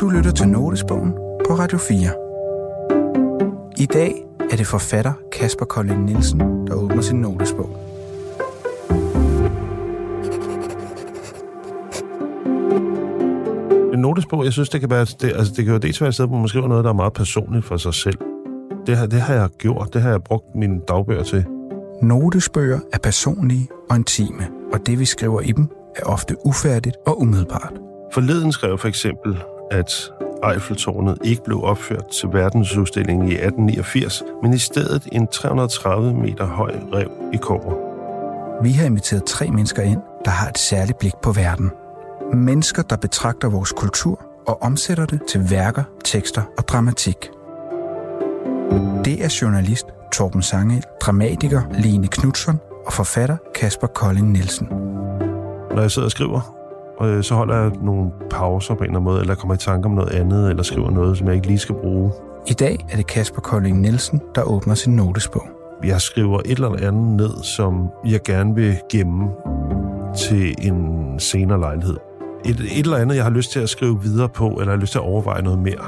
Du lytter til Notesbogen på Radio 4. I dag er det forfatter Kasper Colling Nielsen, der åbner sin notesbog. En notesbog, jeg synes, det kan være, det kan jo dels være et sted, hvor man skriver noget, der er meget personligt for sig selv. Det har jeg gjort, det har jeg brugt mine dagbøger til. Notesbøger er personlige og intime, og det, vi skriver i dem, er ofte ufærdigt og umiddelbart. Forleden skrev for eksempel, at Eiffeltårnet ikke blev opført til verdensudstillingen i 1889, men i stedet en 330 meter høj ræv i kobber. Vi har inviteret 3 mennesker ind, der har et særligt blik på verden. Mennesker, der betragter vores kultur og omsætter det til værker, tekster og dramatik. Det er journalist Torben Sange, dramatiker Lene Knudtsson og forfatter Kasper Colling Nielsen. Når jeg sidder og skriver, så holder jeg nogle pauser på en eller anden måde, eller kommer i tanke om noget andet, eller skriver noget, som jeg ikke lige skal bruge. I dag er det Kasper Colling Nielsen, der åbner sin notesbog. Jeg skriver et eller andet ned, som jeg gerne vil gemme til en senere lejlighed. Et eller andet, jeg har lyst til at skrive videre på, eller jeg har lyst til at overveje noget mere.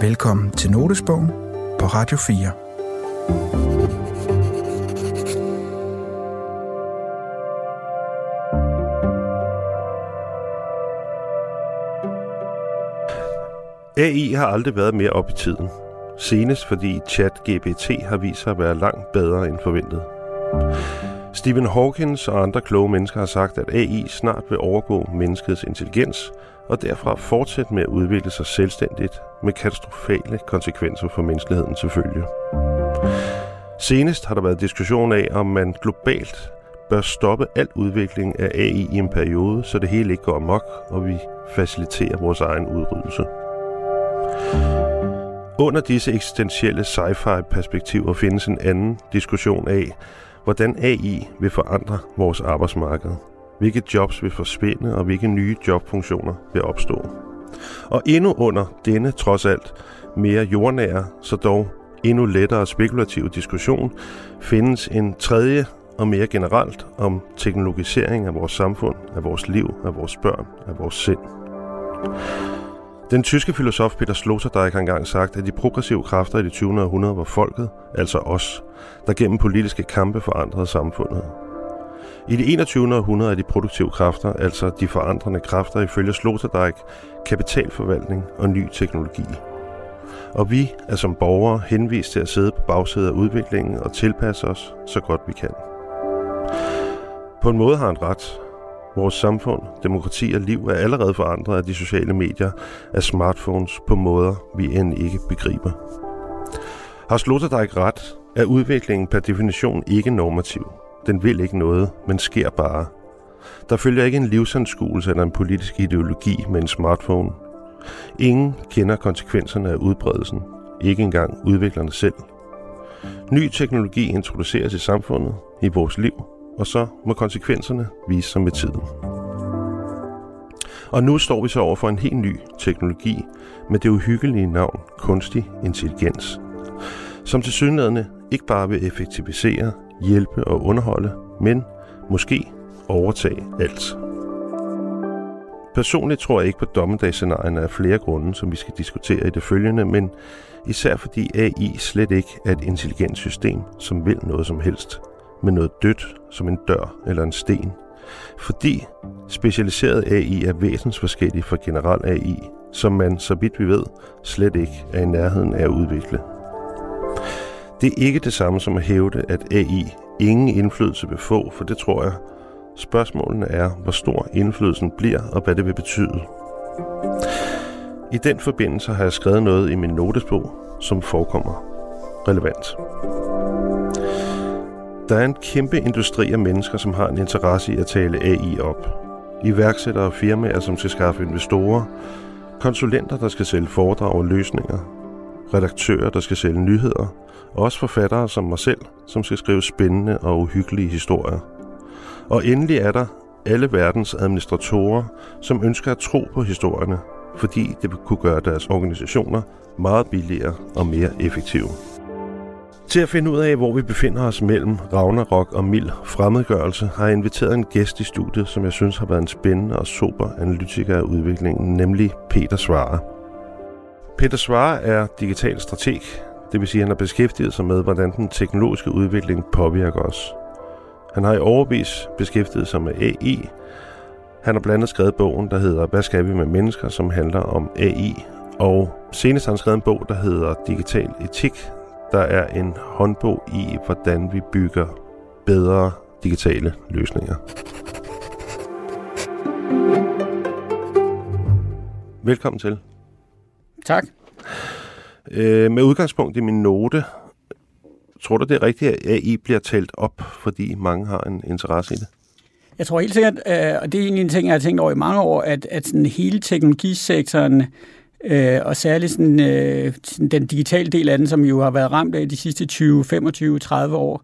Velkommen til Notesbogen på Radio 4. AI har aldrig været mere op i tiden. Senest fordi ChatGPT har vist sig at være langt bedre end forventet. Stephen Hawking og andre kloge mennesker har sagt, at AI snart vil overgå menneskets intelligens, og derfra fortsætte med at udvikle sig selvstændigt med katastrofale konsekvenser for menneskeheden til følge. Senest har der været diskussion af, om man globalt bør stoppe al udvikling af AI i en periode, så det hele ikke går amok, og vi faciliterer vores egen udryddelse. Under disse eksistentielle sci-fi-perspektiver findes en anden diskussion af, hvordan AI vil forandre vores arbejdsmarked. Hvilke jobs vil forsvinde, og hvilke nye jobfunktioner vil opstå. Og endnu under denne trods alt mere jordnære, så dog endnu lettere spekulativ diskussion, findes en tredje og mere generelt om teknologisering af vores samfund, af vores liv, af vores børn, af vores sind. Den tyske filosof Peter Sloterdijk har engang sagt, at de progressive kræfter i det 20. århundrede var folket, altså os, der gennem politiske kampe forandrede samfundet. I det 21. århundrede er de produktive kræfter, altså de forandrende kræfter, ifølge Sloterdijk, kapitalforvaltning og ny teknologi. Og vi er som borgere henvist til at sidde på bagsædet af udviklingen og tilpasse os så godt vi kan. På en måde har han ret. Vores samfund, demokrati og liv er allerede forandret af de sociale medier, af smartphones på måder, vi end ikke begriber. Har Sloterdijk ret, er udviklingen per definition ikke normativ. Den vil ikke noget, men sker bare. Der følger ikke en livsanskuelse eller en politisk ideologi med en smartphone. Ingen kender konsekvenserne af udbredelsen. Ikke engang udviklerne selv. Ny teknologi introduceres i samfundet, i vores liv, og så må konsekvenserne vise sig med tiden. Og nu står vi så over for en helt ny teknologi med det uhyggelige navn kunstig intelligens, som tilsyneladende ikke bare vil effektivisere, hjælpe og underholde, men måske overtage alt. Personligt tror jeg ikke på dommedagsscenarierne af flere grunde, som vi skal diskutere i det følgende, men især fordi AI slet ikke er et intelligent system, som vil noget som helst, men noget dødt som en dør eller en sten. Fordi specialiseret AI er væsensforskellig fra generel AI, som man, så vidt vi ved, slet ikke er i nærheden af at udvikle. Det er ikke det samme som at hævde, at AI ingen indflydelse vil få, for det tror jeg. Spørgsmålene er, hvor stor indflydelsen bliver, og hvad det vil betyde. I den forbindelse har jeg skrevet noget i min notesbog, som forekommer relevant. Der er en kæmpe industri af mennesker, som har en interesse i at tale AI op. Iværksættere og firmaer, som skal skaffe investorer. Konsulenter, der skal sælge foredrag og løsninger. Redaktører, der skal sælge nyheder. Og også forfattere som mig selv, som skal skrive spændende og uhyggelige historier. Og endelig er der alle verdens administratorer, som ønsker at tro på historierne, fordi det kunne gøre deres organisationer meget billigere og mere effektive. Til at finde ud af, hvor vi befinder os mellem Ragnarok og mild fremmedgørelse, har jeg inviteret en gæst i studiet, som jeg synes har været en spændende og sober analytiker af udviklingen, nemlig Peter Svarre. Peter Svarre er digital strateg, det vil sige, at han har beskæftiget sig med, hvordan den teknologiske udvikling påvirker os. Han har i årevis beskæftiget sig med AI. Han har blandt andet skrevet bogen, der hedder Hvad skal vi med mennesker?, som handler om AI. Og senest har han skrevet en bog, der hedder Digital etik, der er en håndbog i, hvordan vi bygger bedre digitale løsninger. Velkommen til. Tak. Med udgangspunkt i min note, tror du det er rigtigt, at AI bliver talt op, fordi mange har en interesse i det? Jeg tror helt sikkert, og det er egentlig en ting, jeg har tænkt over i mange år, at sådan hele teknologisektoren, og særligt sådan, den digitale del af den, som jo har været ramt af de sidste 20, 25, 30 år,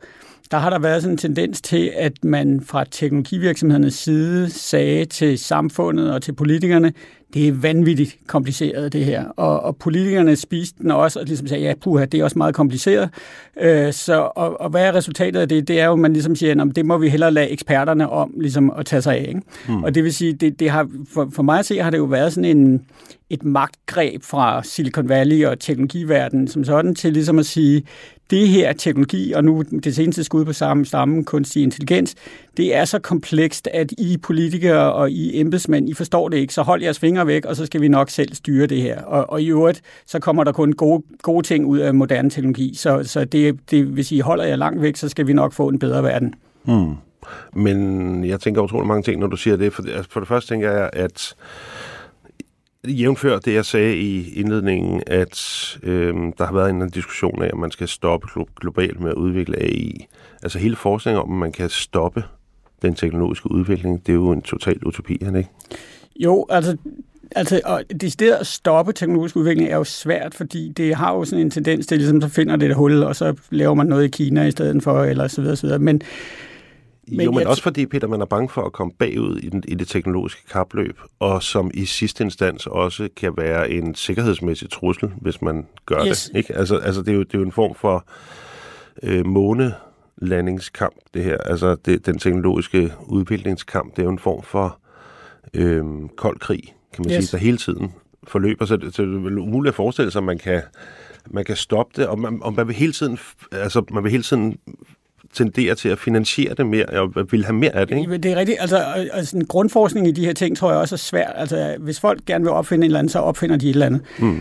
der har der været sådan en tendens til, at man fra teknologivirksomhedernes side sagde til samfundet og til politikerne, det er vanvittigt kompliceret det her. Og politikerne spiste den også og ligesom sagde, ja puha, det er også meget kompliceret. Og hvad er resultatet af det? Det er jo, at man ligesom siger, at det må vi hellere lade eksperterne om ligesom, at tage sig af. Ikke? Mm. Og det vil sige, det har, for mig at se, har det jo været sådan et magtgreb fra Silicon Valley og teknologiverdenen som sådan til ligesom at sige, det her teknologi, og nu det seneste skud på samme kunstig intelligens, det er så komplekst, at I politikere og I embedsmænd, I forstår det ikke, så hold jeres fingre væk, og så skal vi nok selv styre det her. Og i øvrigt, så kommer der kun gode ting ud af moderne teknologi, så det, hvis I holder jer langt væk, så skal vi nok få en bedre verden. Hmm. Men jeg tænker utrolig mange ting, når du siger det. For det første tænker jeg, at jævnfør det, jeg sagde i indledningen, at der har været en diskussion af, om man skal stoppe globalt med at udvikle AI. Altså hele forskningen om, at man kan stoppe den teknologiske udvikling, det er jo en total utopi, ikke? Jo, altså at decideret at stoppe teknologisk udvikling er jo svært, fordi det har jo sådan en tendens til, ligesom så finder det et hul, og så laver man noget i Kina i stedet for, eller så videre, så videre. Men også fordi, Peter, man er bange for at komme bagud i det teknologiske kapløb, og som i sidste instans også kan være en sikkerhedsmæssig trussel, hvis man gør det. Ikke? Altså det er jo en form for månelandingskamp, det her. Altså den teknologiske udviklingskamp, det er jo en form for kold krig, kan man sige, der hele tiden forløber. Så det er vel umuligt at forestille sig, at man kan stoppe det, og man vil hele tiden... tenderer til at finansiere det mere, og vil have mere af det, ikke? Det er rigtigt. Altså, grundforskning i de her ting, tror jeg også er svært. Altså, hvis folk gerne vil opfinde et eller andet, så opfinder de et eller andet. Mm.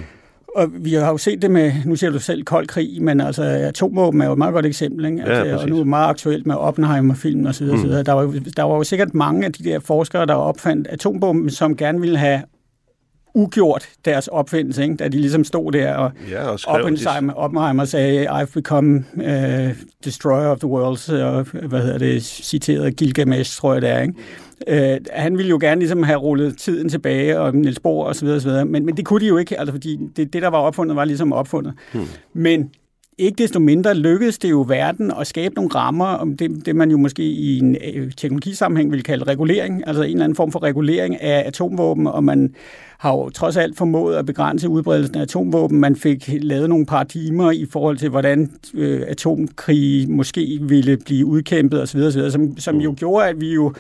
Og vi har jo set det med, nu ser du selv kold krig, men altså atomvåben er jo et meget godt eksempel, ikke? Altså, ja, og nu er det meget aktuelt med Oppenheimer-filmen osv. Mm. Der var jo sikkert mange af de der forskere, der opfandt atombomben, som gerne ville have ugjort deres opfindelse, ikke? Da de ligesom stod der, og Oppenheimer sagde, I've become destroyer of the worlds, og citeret Gilgamesh, tror jeg det er, ikke? Han ville jo gerne ligesom have rullet tiden tilbage, og Niels Bohr, og så videre, og så videre. Men det kunne de jo ikke, altså, fordi det, der var opfundet, var ligesom opfundet. Hmm. Men ikke desto mindre lykkedes det jo verden at skabe nogle rammer om det man jo måske i en teknologisammenhæng vil kalde regulering, altså en eller anden form for regulering af atomvåben, og man har jo trods alt formået at begrænse udbredelsen af atomvåben. Man fik lavet nogle paradigmer i forhold til, hvordan atomkrig måske ville blive udkæmpet osv., osv. Som jo gjorde, at vi jo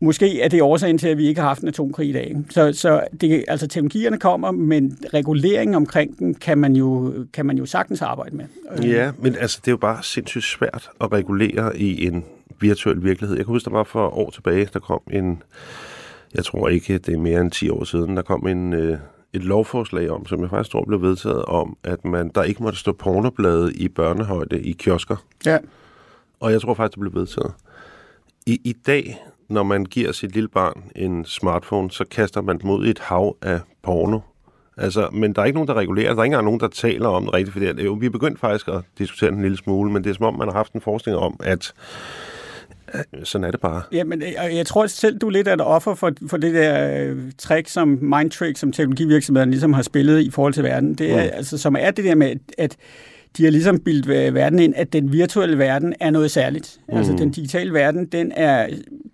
måske er det årsagen til, at vi ikke har haft en atomkrig i dag. Så det, altså teknologierne kommer, men reguleringen omkring den kan man jo sagtens arbejde med. Ja, men altså det er jo bare sindssygt svært at regulere i en virtuel virkelighed. Jeg kan huske, der var for år tilbage, der kom jeg tror ikke, det er mere end 10 år siden, der kom et lovforslag om, som jeg faktisk tror blev vedtaget om, at der ikke måtte stå pornoblade i børnehøjde i kiosker. Ja. Og jeg tror faktisk, det blev vedtaget. I dag, når man giver sit lille barn en smartphone, så kaster man dem ud i et hav af porno. Altså, men der er ikke nogen, der regulerer. Der er ikke engang nogen, der taler om det rigtigt. Fordi vi er begyndt faktisk at diskutere en lille smule, men det er som om, man har haft en forestilling om, at sådan er det bare. Ja, men jeg tror selv, du er lidt af et offer for det der trick, mind trick, som teknologivirksomhederne ligesom har spillet i forhold til verden. Det er, altså, som er det der med, at de har ligesom bildt verden ind, at den virtuelle verden er noget særligt. Altså den digitale verden, den er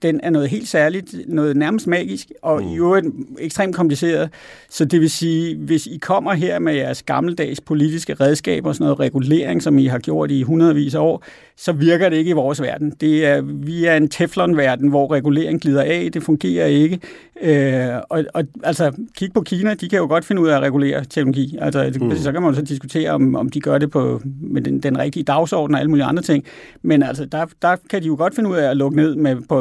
den er noget helt særligt, noget nærmest magisk, og i øvrigt ekstremt kompliceret. Så det vil sige, hvis I kommer her med jeres gammeldags politiske redskaber og sådan noget regulering, som I har gjort i hundredvis af år, så virker det ikke i vores verden. Vi er en Teflon-verden, hvor regulering glider af, det fungerer ikke. Altså, kig på Kina, de kan jo godt finde ud af at regulere teknologi. Altså, så kan man så diskutere, om de gør det med den rigtige dagsorden og alle mulige andre ting. Men altså, der kan de jo godt finde ud af at lukke ned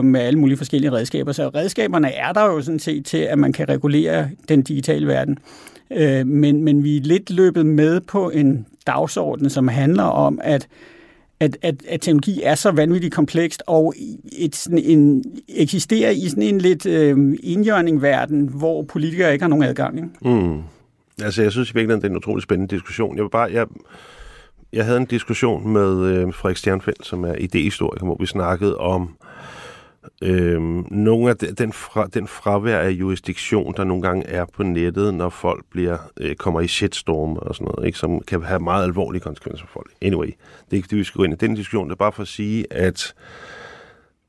med alle mulige forskellige redskaber. Så redskaberne er der jo sådan set til, at man kan regulere den digitale verden. Men vi er lidt løbet med på en dagsorden, som handler om, at teknologi er så vanvittigt komplekst og eksisterer i sådan en lidt indjørning-verden, hvor politikere ikke har nogen adgang. Ikke? Altså, jeg synes i virkeligheden, det er en utrolig spændende diskussion. Jeg havde en diskussion med Frederik Stjernfeld, som er idehistoriker, hvor vi snakkede om nogle af den fravær af jurisdiktion, der nogle gange er på nettet, når folk kommer i shitstorm og sådan noget, ikke? Som kan have meget alvorlige konsekvenser for folk. Anyway, det er ikke det, vi skal gå ind i den diskussion. Det er bare for at sige, at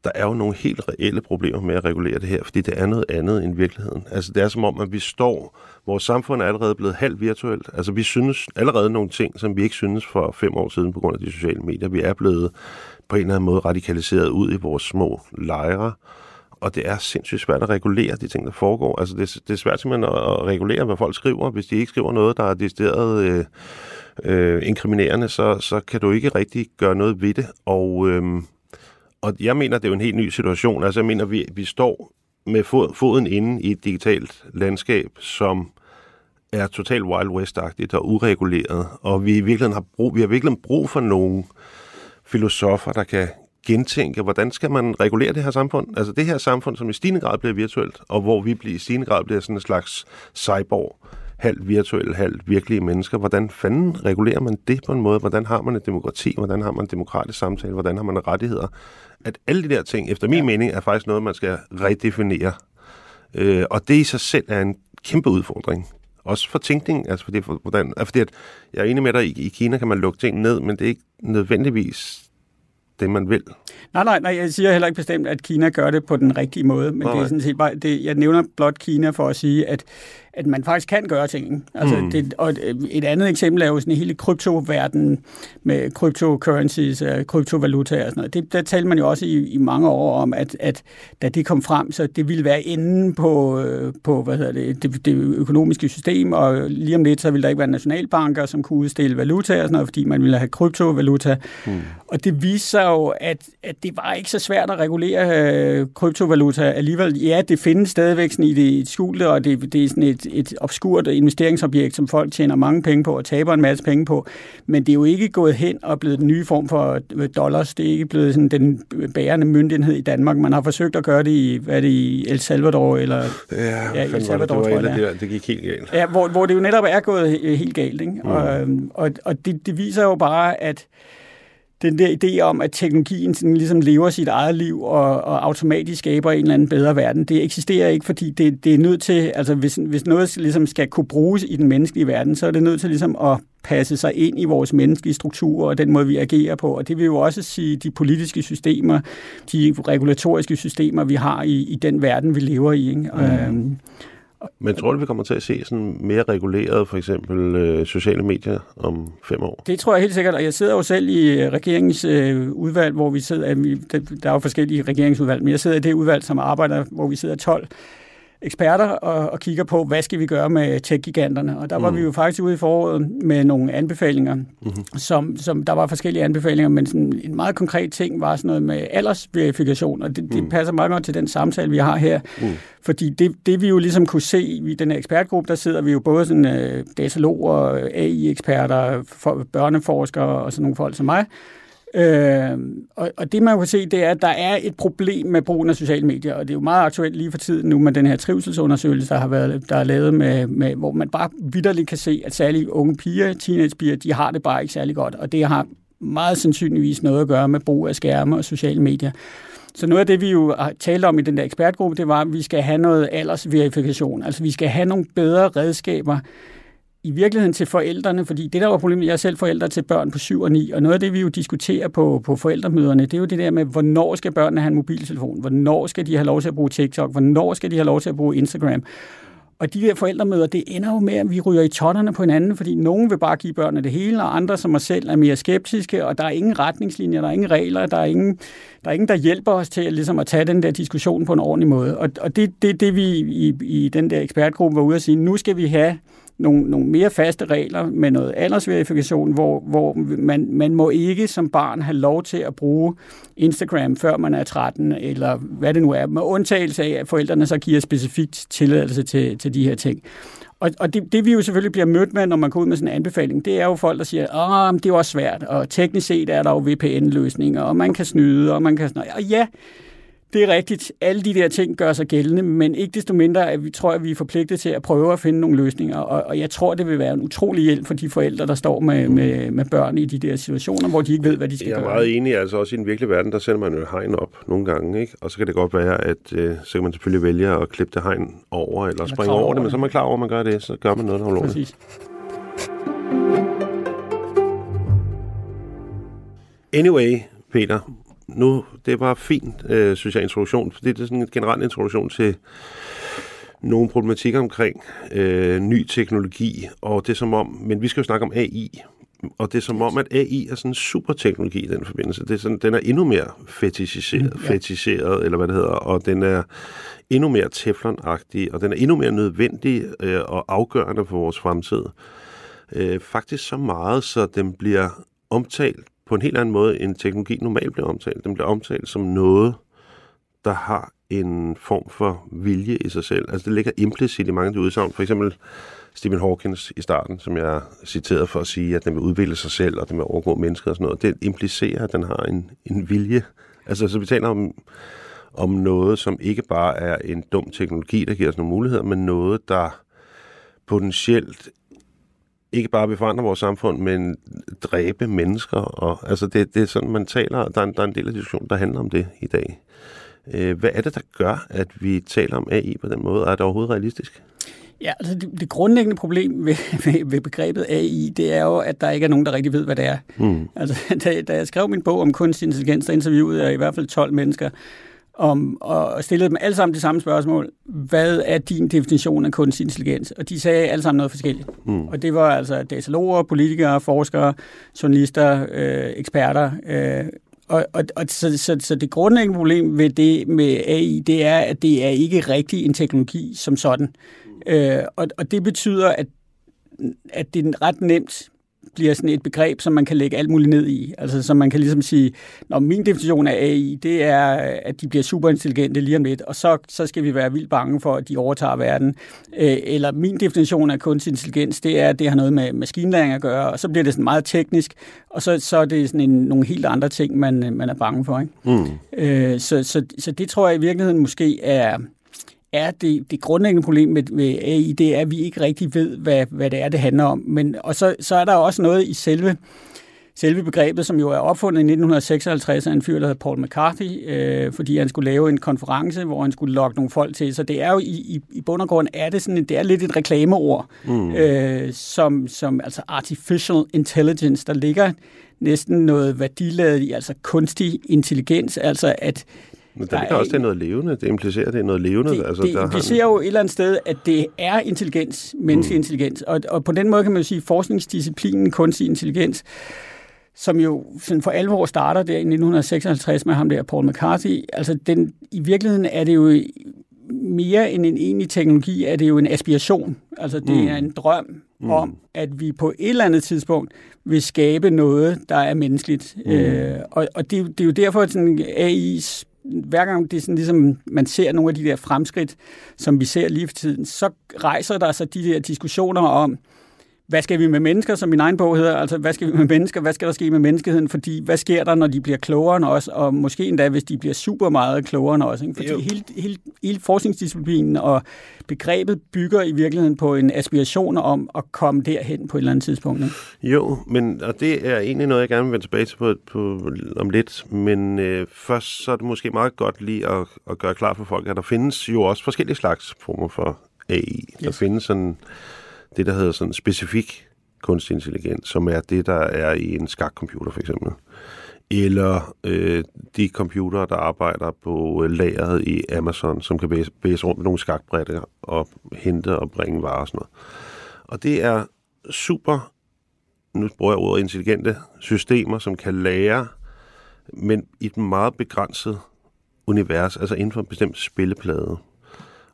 der er jo nogle helt reelle problemer med at regulere det her, fordi det er noget andet end virkeligheden. Altså, det er som om, at vores samfund er allerede blevet halvt virtuelt. Altså, vi synes allerede nogle ting, som vi ikke synes for 5 år siden på grund af de sociale medier. Vi er blevet på en eller anden måde radikaliseret ud i vores små lejre, og det er sindssygt svært at regulere de ting, der foregår. Altså, det er svært simpelthen at regulere, hvad folk skriver. Hvis de ikke skriver noget, der er decideret inkriminerende, så kan du ikke rigtig gøre noget ved det, og jeg mener, det er jo en helt ny situation. Altså, jeg mener, vi står med foden inde i et digitalt landskab, som er totalt Wild West-agtigt og ureguleret. Og vi har virkelig brug for nogle filosofer, der kan gentænke, hvordan skal man regulere det her samfund? Altså det her samfund, som i stigende grad bliver virtuelt, og hvor vi i stigende grad bliver sådan en slags cyborg, halvt virtuelle, halvt virkelige mennesker. Hvordan fanden regulerer man det på en måde? Hvordan har man et demokrati? Hvordan har man en demokratisk samtale? Hvordan har man rettigheder? At alle de der ting, efter min mening, er faktisk noget, man skal redefinere. Og det i sig selv er en kæmpe udfordring. Også for tænkning, altså fordi at jeg er enig med dig, i Kina kan man lukke ting ned, men det er ikke nødvendigvis det, man vil. Nej, jeg siger heller ikke bestemt, at Kina gør det på den rigtige måde, men det er sådan set bare, jeg nævner blot Kina for at sige, at man faktisk kan gøre ting. Altså, og et andet eksempel er jo sådan hele kryptoverdenen med cryptocurrencies, kryptovalutaer og sådan noget. Der talte man jo også i mange år om, at da det kom frem, så det ville være enden på det økonomiske system, og lige om lidt, så ville der ikke være nationalbanker, som kunne udstille valutaer og sådan noget, fordi man ville have kryptovaluta. Og det viste sig jo, at det var ikke så svært at regulere kryptovaluta alligevel. Ja, det findes stadigvæk sådan i det skjulte, og det er sådan et obskurt investeringsobjekt, som folk tjener mange penge på og taber en masse penge på. Men det er jo ikke gået hen og blevet den nye form for dollars. Det er ikke blevet sådan den bærende myndighed i Danmark. Man har forsøgt at gøre det i El Salvador, eller... Ja, El Salvador, tror jeg. Det gik helt galt. Ja, hvor det jo netop er gået helt galt, ikke? Og det viser jo bare, at den der idé om, at teknologien sådan ligesom lever sit eget liv og automatisk skaber en eller anden bedre verden, det eksisterer ikke, fordi det er nødt til, altså hvis noget ligesom skal kunne bruges i den menneskelige verden, så er det nødt til ligesom at passe sig ind i vores menneskelige strukturer og den måde, vi agerer på. Og det vil jo også sige, de politiske systemer, de regulatoriske systemer, vi har i den verden, vi lever i, ikke? Men tror du, vi kommer til at se sådan mere reguleret, for eksempel sociale medier om 5 år? Det tror jeg helt sikkert, og jeg sidder jo selv i regeringsudvalg, hvor vi sidder, der er jo forskellige regeringsudvalg, men jeg sidder i det udvalg, som arbejder, hvor vi sidder 12 eksperter og kigger på, hvad skal vi gøre med tech-giganterne. Og der var vi jo faktisk ude i foråret med nogle anbefalinger, som der var forskellige anbefalinger, men sådan en meget konkret ting var sådan noget med aldersverifikation, og det passer meget godt til den samtale, vi har her. Fordi det vi jo ligesom kunne se i den her ekspertgruppe, der sidder vi jo både sådan dataloger, AI-eksperter, børneforskere og sådan nogle folk som mig. Og det man kan se, det er, at der er et problem med brugen af sociale medier, og det er jo meget aktuelt lige for tiden nu med den her trivselsundersøgelse, der er lavet, med, hvor man bare vitterligt kan se, at særlige unge piger, teenagepiger, de har det bare ikke særlig godt, og det har meget sandsynligvis noget at gøre med brug af skærme og sociale medier. Så noget af det, vi jo talte om i den der ekspertgruppe, det var, at vi skal have noget aldersverifikation, altså vi skal have nogle bedre redskaber, i virkeligheden til forældrene, fordi det der var problemet, jeg er selv forældre til børn på 7 og 9, og noget af det, vi jo diskuterer på forældremøderne, det er jo det der med, hvornår skal børnene have en mobiltelefon, hvornår skal de have lov til at bruge TikTok, hvornår skal de have lov til at bruge Instagram. Og de der forældremøder, det ender jo med, at vi ryger i totterne på hinanden, fordi nogen vil bare give børnene det hele, og andre som os selv er mere skeptiske, og der er ingen retningslinjer, der er ingen regler, der er ingen, der hjælper os til ligesom at tage den der diskussion på en ordentlig måde. Og det vi i den der ekspertgruppe var ude at sige, nu skal vi have nogle mere faste regler med noget aldersverifikation, hvor man må ikke som barn have lov til at bruge Instagram, før man er 13, eller hvad det nu er, med undtagelse af, at forældrene så giver specifikt tilladelse til de her ting. Og det vi jo selvfølgelig bliver mødt med, når man går ud med sådan en anbefaling, det er jo folk, der siger, at det er også svært, og teknisk set er der jo VPN-løsninger, og man kan snyde, og man kan sådan noget. Og ja, det er rigtigt. Alle de der ting gør sig gældende, men ikke desto mindre at vi tror, at vi er forpligtet til at prøve at finde nogle løsninger, og jeg tror, det vil være en utrolig hjælp for de forældre, der står med børn i de der situationer, hvor de ikke ved, hvad de skal gøre. Jeg er meget enig, altså også i den virkelige verden, der sender man jo hegn op nogle gange, ikke? Og så kan det godt være, at så kan man selvfølgelig vælge at klippe det hegn over, eller springe over det, men så er man klar over, at man gør det, så gør man noget, der er lovligt. Præcis. Anyway, Peter, nu, det er bare fint, synes jeg, introduktion, fordi det er sådan en generel introduktion til nogle problematikker omkring ny teknologi, og det er som om, men vi skal jo snakke om AI, og det er som om, at AI er sådan en superteknologi i den forbindelse. Det er sådan, den er endnu mere fetichiseret, eller hvad det hedder, og den er endnu mere teflonagtig, og den er endnu mere nødvendig og afgørende for vores fremtid. Faktisk så meget, så den bliver omtalt på en helt anden måde, end teknologi normalt bliver omtalt. Den bliver omtalt som noget, der har en form for vilje i sig selv. Altså det ligger implicit i mange af de udsagn. For eksempel Stephen Hawking i starten, som jeg citerede for at sige, at den vil udvikle sig selv, og den vil overgå mennesker og sådan noget. Det implicerer, at den har en vilje. Altså så vi taler om noget, som ikke bare er en dum teknologi, der giver os nogle muligheder, men noget, der potentielt ikke bare vil forandre vores samfund, men dræbe mennesker. Og, altså det er sådan, man taler. Der er en del af diskussionen, der handler om det i dag. Hvad er det, der gør, at vi taler om AI på den måde? Er det overhovedet realistisk? Ja, altså det grundlæggende problem ved begrebet AI, det er jo, at der ikke er nogen, der rigtig ved, hvad det er. Altså, da jeg skrev min bog om kunstig intelligens, der interviewede jeg i hvert fald 12 mennesker, og stillede dem alle sammen det samme spørgsmål. Hvad er din definition af kunstig intelligens? Og de sagde alle sammen noget forskelligt. Og det var altså dataloger, politikere, forskere, journalister, eksperter. Så det grundlæggende problem ved det med AI, det er, at det er ikke rigtig en teknologi som sådan. Og det betyder, at det er ret nemt bliver sådan et begreb, som man kan lægge alt muligt ned i. Altså, som man kan ligesom sige, når min definition af AI, det er, at de bliver superintelligente lige om lidt, og så skal vi være vildt bange for, at de overtager verden. Eller min definition af kunstig intelligens, det er, at det har noget med maskinlæring at gøre, og så bliver det sådan meget teknisk, og så er det sådan nogle helt andre ting, man er bange for, ikke? Så det tror jeg i virkeligheden måske er det grundlæggende problem med AI, det er, at vi ikke rigtig ved, hvad det er, det handler om. Men, og så er der også noget i selve begrebet, som jo er opfundet i 1956 af en fyr, der hedder Paul McCarthy, fordi han skulle lave en konference, hvor han skulle lokke nogle folk til. Så det er jo i bund og grund, det er lidt et reklameord, som altså artificial intelligence, der ligger næsten noget værdiladet i, altså kunstig intelligens, altså at men der ligger også, det er noget levende. Det implicerer, det er noget levende. Det implicerer jo et eller andet sted, at det er intelligens, menneskelig intelligens. Og på den måde kan man jo sige, forskningsdisciplinen kunstig intelligens, som jo sådan for alvor starter der i 1956 med ham der, Paul McCarthy, altså i virkeligheden er det jo mere end en egentlig teknologi, er det jo en aspiration. Altså det er en drøm om, at vi på et eller andet tidspunkt vil skabe noget, der er menneskeligt. Og det er jo derfor, at sådan AI's hver gang det er sådan, ligesom man ser nogle af de der fremskridt, som vi ser lige for tiden, så rejser der sig de der diskussioner om, hvad skal vi med mennesker, som min egen bog hedder, altså hvad skal vi med mennesker, hvad skal der ske med menneskeheden, fordi hvad sker der, når de bliver klogere end os, og måske endda, hvis de bliver super meget klogere end os, ikke? Fordi hele forskningsdisciplinen og begrebet bygger i virkeligheden på en aspiration om at komme derhen på et eller andet tidspunkt, ikke? Jo, men, og det er egentlig noget, jeg gerne vil vende tilbage til på om lidt, men først så er det måske meget godt lige at gøre klar for folk, at der findes jo også forskellige slags former for AI. Yes. Der findes sådan det, der hedder sådan specifik kunstig intelligens, som er det, der er i en skakcomputer for eksempel. Eller de computere, der arbejder på lageret i Amazon, som kan bæse rundt med nogle skakbrætter og hente og bringe varer og sådan noget. Og det er super, nu bruger jeg ordet intelligente, systemer, som kan lære, men i et meget begrænset univers, altså inden for en bestemt spilleplade.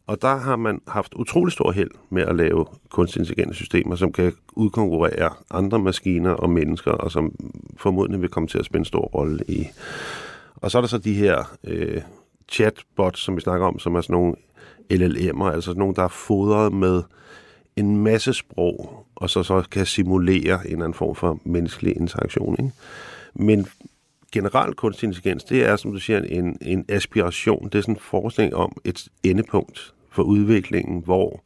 Og der har man haft utrolig stor held med at lave kunstig intelligente systemer, som kan udkonkurrere andre maskiner og mennesker, og som formodentlig vil komme til at spille en stor rolle i. Og så er der så de her chatbots, som vi snakker om, som er sådan nogle LLM'er, altså sådan nogle, der er fodret med en masse sprog, og så kan simulere en eller anden form for menneskelig interaktion, ikke? Men generelt kunstig intelligens, det er, som du siger, en aspiration. Det er sådan en forskning om et endepunkt for udviklingen, hvor